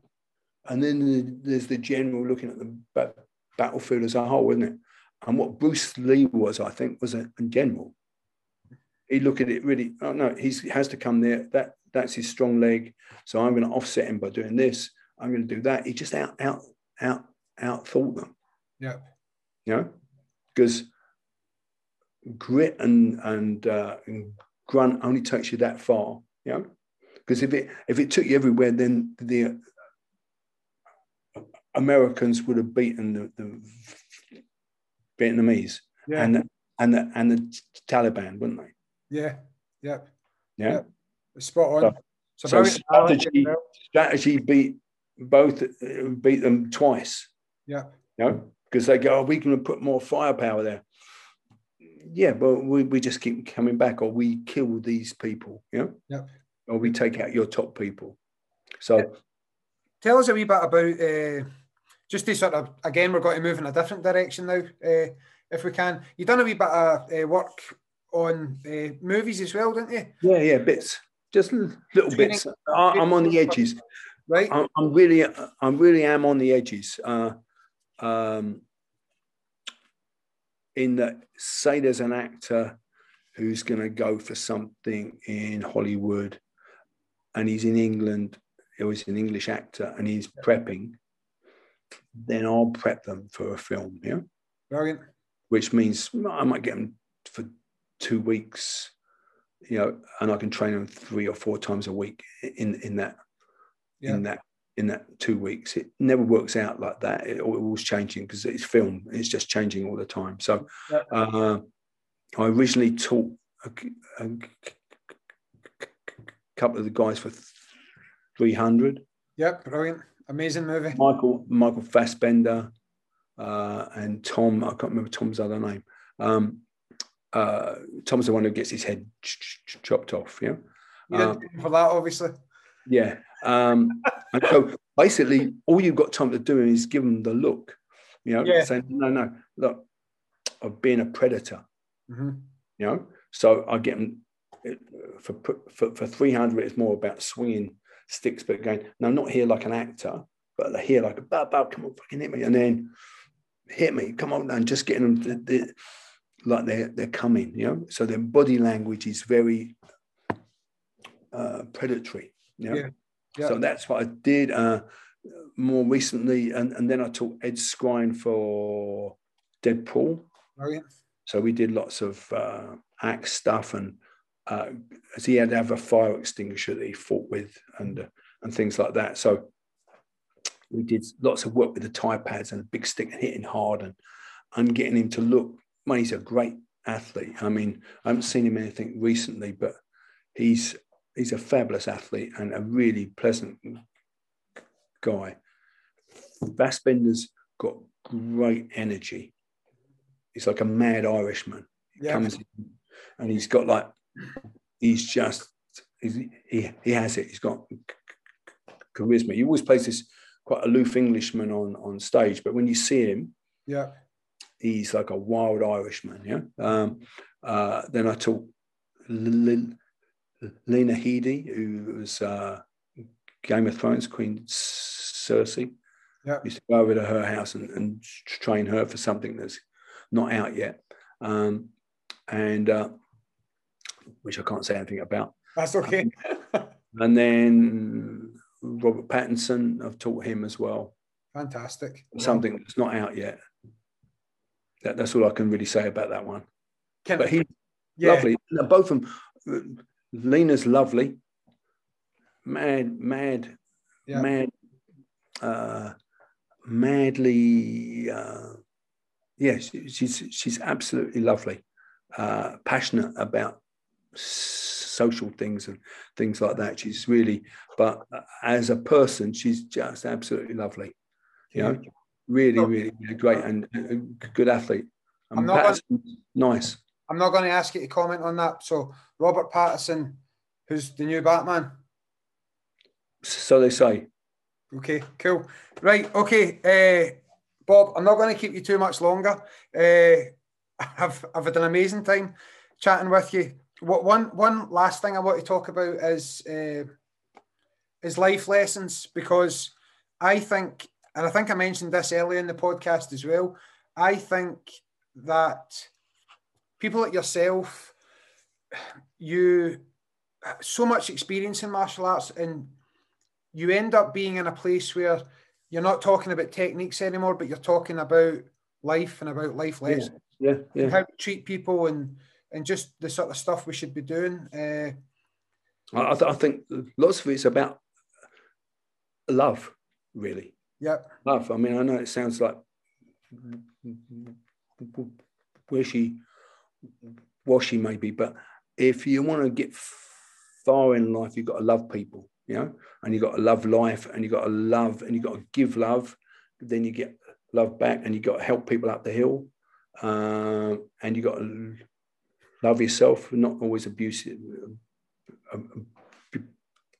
And then there's the general looking at the battlefield as a whole, isn't it? And what Bruce Lee was, I think, was a general. He looked at it really, oh no, he has to come there. That's his strong leg. So I'm going to offset him by doing this. I'm going to do that. He just out-thought them. Yeah. You know, because grit and grunt only takes you that far. You know, because if it took you everywhere, then the Americans would have beaten the Vietnamese. Yeah. And and the Taliban, wouldn't they? Yeah. Yep. Yeah. Yep. Spot on. So strategy beat them twice. Yeah. You know, because they go, oh, we can put more firepower there. Yeah, but we just keep coming back, or we kill these people, you know? Yep. Or we take out your top people. So tell us a wee bit about, just to sort of, again, we're going to move in a different direction now, if we can. You've done a wee bit of work on movies as well, didn't you? Yeah, bits. Just little bits. I'm on the edges. Right. I really am on the edges. In that, say there's an actor who's going to go for something in Hollywood and he's in England, it was an English actor, and he's prepping, then I'll prep them for a film, yeah? Brilliant. Which means I might get them for 2 weeks, you know, and I can train them 3 or 4 times a week in that 2 weeks. It never works out like that. It always changing because it's film. It's just changing all the time. So I originally taught a couple of the guys for 300. Yep, brilliant. Amazing movie. Michael Fassbender and Tom. I can't remember Tom's other name. Tom's the one who gets his head chopped off. Yeah. You didn't for that, obviously. Yeah. And so basically all you've got time to do is give them the look, you know, saying, no, look, I've been a predator, you know? So I get them for 300. It's more about swinging sticks, but going, no, not here like an actor, but here like a come on, fucking hit me. And then hit me, come on. And just getting them like they're coming, you know? So their body language is very predatory. You know? Yeah. So that's what I did more recently. And then I taught Ed Skrine for Deadpool. Oh, yeah. So we did lots of axe stuff, and he had to have a fire extinguisher that he fought with and things like that. So we did lots of work with the tie pads and a big stick and hitting hard and getting him to look. Man, he's a great athlete. I mean, I haven't seen him anything recently, but he's a fabulous athlete and a really pleasant guy. Fassbender's got great energy. He's like a mad Irishman. He comes in and he's got like, he has it. He's got charisma. He always plays this quite aloof Englishman on stage, but when you see him, he's like a wild Irishman. Yeah. Then I taught Lena Headey, who was Game of Thrones Queen Cersei. Yeah. Used to go over to her house and train her for something that's not out yet, which I can't say anything about. That's okay. And then Robert Pattinson, I've taught him as well. Fantastic. Something that's not out yet. That's all I can really say about that one. But he's lovely. Both of them. Lena's lovely, madly. She's absolutely lovely, passionate about social things and things like that. She's really, but as a person, she's just absolutely lovely. You know, really great and a good athlete. And Patterson's nice. I'm not going to ask you to comment on that. So Robert Pattinson, who's the new Batman? So they say. Okay, cool. Right, okay. Bob, I'm not going to keep you too much longer. I've had an amazing time chatting with you. One last thing I want to talk about is life lessons, because I think, and I think I mentioned this earlier in the podcast as well, I think that people like yourself, you have so much experience in martial arts, and you end up being in a place where you're not talking about techniques anymore, but you're talking about life and about life lessons. Yeah. And how to treat people and just the sort of stuff we should be doing. I think lots of it's about love, really. Yeah. Love. I mean, I know it sounds like wishy washi maybe, but if you want to get far in life, you've got to love people, you know, and you've got to love life, and you've got to love, and you've got to give love, then you get love back, and you've got to help people up the hill, and you've got to love yourself, not always abuse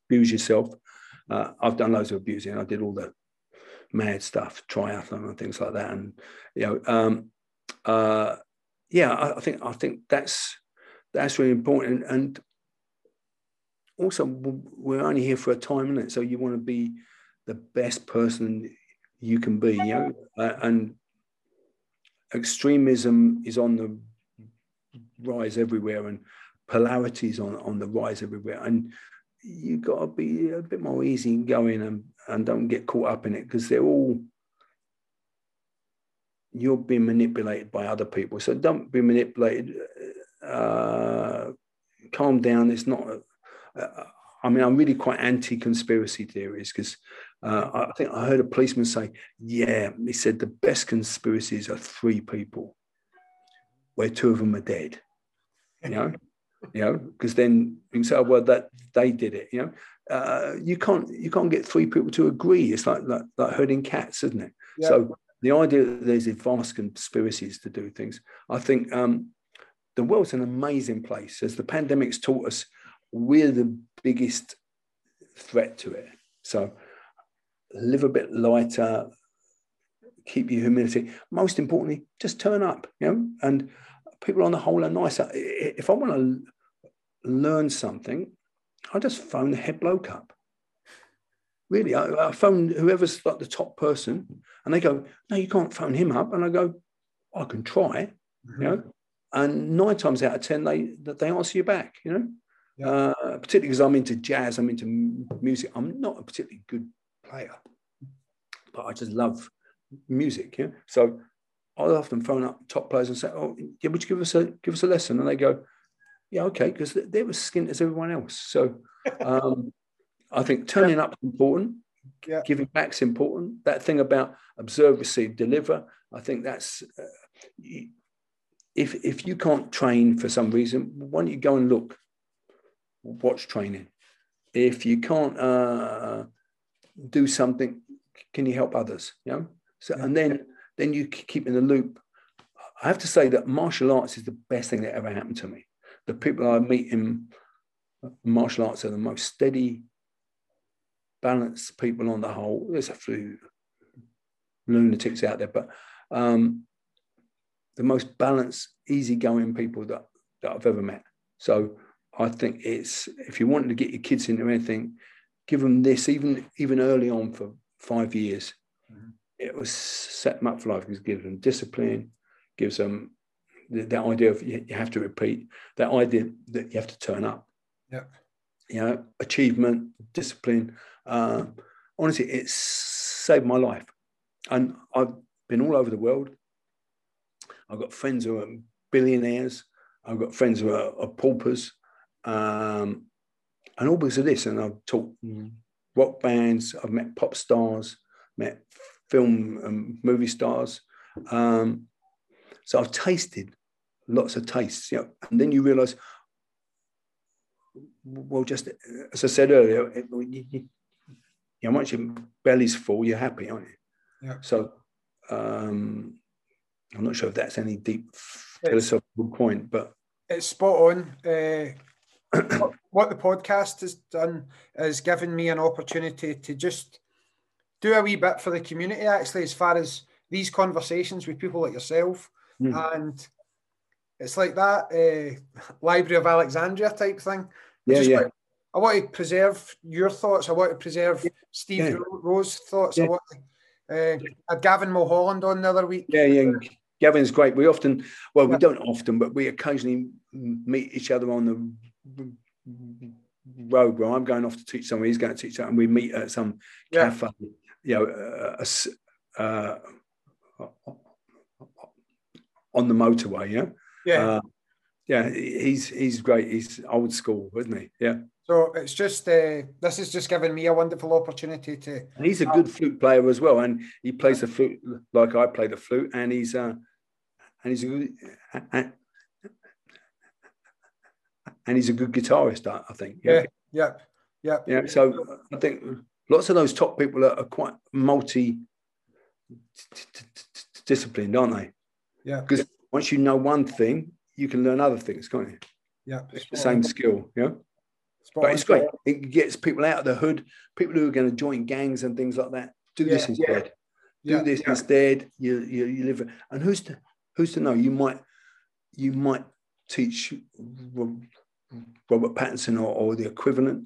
yourself. I've done loads of abusing. I did all the mad stuff, triathlon and things like that, and you know, yeah, I think that's really important. And also, we're only here for a time, isn't it? So you want to be the best person you can be, you know. And extremism is on the rise everywhere, and polarity is on the rise everywhere, and you got to be a bit more easy going and don't get caught up in it, because they're all, you're being manipulated by other people. So don't be manipulated. Calm down. It's not, I mean, I'm really quite anti-conspiracy theories, because I think I heard a policeman say, yeah, he said the best conspiracies are three people where two of them are dead, you know? You know, because then you can say, oh, well, that they did it. You know, you can't get three people to agree. It's like herding cats, isn't it? Yeah. So the idea that there's vast conspiracies to do things, I think the world's an amazing place. As the pandemic's taught us, we're the biggest threat to it. So live a bit lighter, keep your humility. Most importantly, just turn up. You know, and people on the whole are nicer. If I want to learn something, I just phone the head bloke up. Really, I phone whoever's like the top person, and they go, no, you can't phone him up. And I go, I can try, you know. And 9 times out of 10, they answer you back, you know. Yeah. Particularly because I'm into jazz, I'm into music. I'm not a particularly good player, but I just love music, yeah. So I'll often phone up top players and say, oh, yeah, would you give us a lesson? And they go, yeah, okay, because they were skint as everyone else. So I think turning up is important, giving back is important. That thing about observe, receive, deliver, I think that's, if you can't train for some reason, why don't you go and look, watch training. If you can't do something, can you help others? You know? So, and then you keep in the loop. I have to say that martial arts is the best thing that ever happened to me. The people I meet in martial arts are the most steady, balanced people on the whole. There's a few lunatics out there, but the most balanced, easygoing people that I've ever met. So I think it's, if you want to get your kids into anything, give them this, even early on for 5 years. Mm-hmm. It was set them up for life, because it gives them discipline, gives them that idea of you have to repeat, that idea that you have to turn up. Yeah. You know, achievement, discipline. Honestly, it saved my life. And I've been all over the world. I've got friends who are billionaires. I've got friends who are paupers. And all because of this. And I've taught rock bands. I've met pop stars, met film and movie stars. So I've tasted lots of tastes, you know, and then you realise, well, just as I said earlier, you know, once your belly's full, you're happy, aren't you? Yeah. So I'm not sure if that's any deep philosophical point, but... It's spot on. What the podcast has done is given me an opportunity to just... do a wee bit for the community, actually, as far as these conversations with people like yourself. Mm. And it's like that Library of Alexandria type thing. Yeah. I want to preserve your thoughts. I want to preserve Steve Rose's thoughts. Yeah. I had Gavin Mulholland on the other week. Yeah. Gavin's great. We often, well, we don't often, but we occasionally meet each other on the road where I'm going off to teach somewhere, he's going to teach that, and we meet at some cafe. You know, on the motorway, he's great. He's old school, isn't he? Yeah. So it's just this is just giving me a wonderful opportunity to. And he's a good flute player as well, and he plays the flute like I play the flute, and he's and he's a good guitarist, I think. Yeah, yeah, yeah. Yeah. So I think lots of those top people are quite multi-disciplined, aren't they? Yeah. Because once you know one thing, you can learn other things, can't you? Yeah. It's the same skill, yeah. But it's great. It gets people out of the hood, people who are going to join gangs and things like that. Do this instead. Do this instead. You live. And who's to know? You might teach Robert Pattinson or the equivalent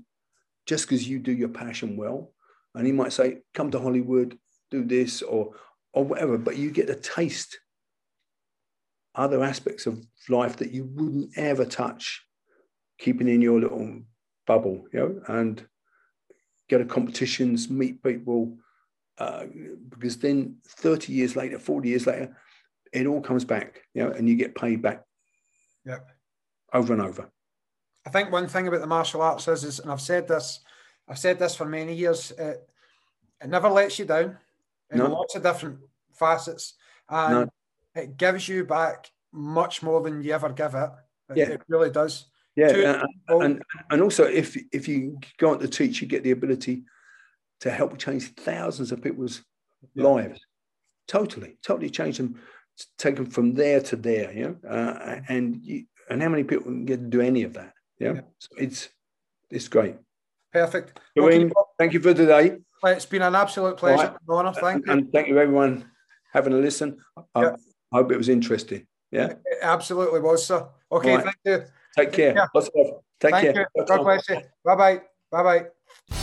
just because you do your passion well, and he might say, "Come to Hollywood, do this or whatever." But you get to taste other aspects of life that you wouldn't ever touch, keeping in your little bubble, you know, and go to competitions, meet people, because then 30 years later, 40 years later, it all comes back, you know, and you get paid back over and over. I think one thing about the martial arts is, and I've said this for many years, it never lets you down in lots of different facets, and it gives you back much more than you ever give it. It really does. Yeah, and also if you go on to teach, you get the ability to help change thousands of people's lives. Totally change them, take them from there to there, you know. And how many people can get to do any of that? Yeah, so it's great. Perfect. Okay, thank you for today. It's been an absolute pleasure. Right. An honor. Thank you. And thank you everyone having a listen. I hope it was interesting. Yeah, it absolutely was, sir. Okay, right. Thank you. Take care. Lots of love. Take care. God bless you. Bye bye. Bye bye.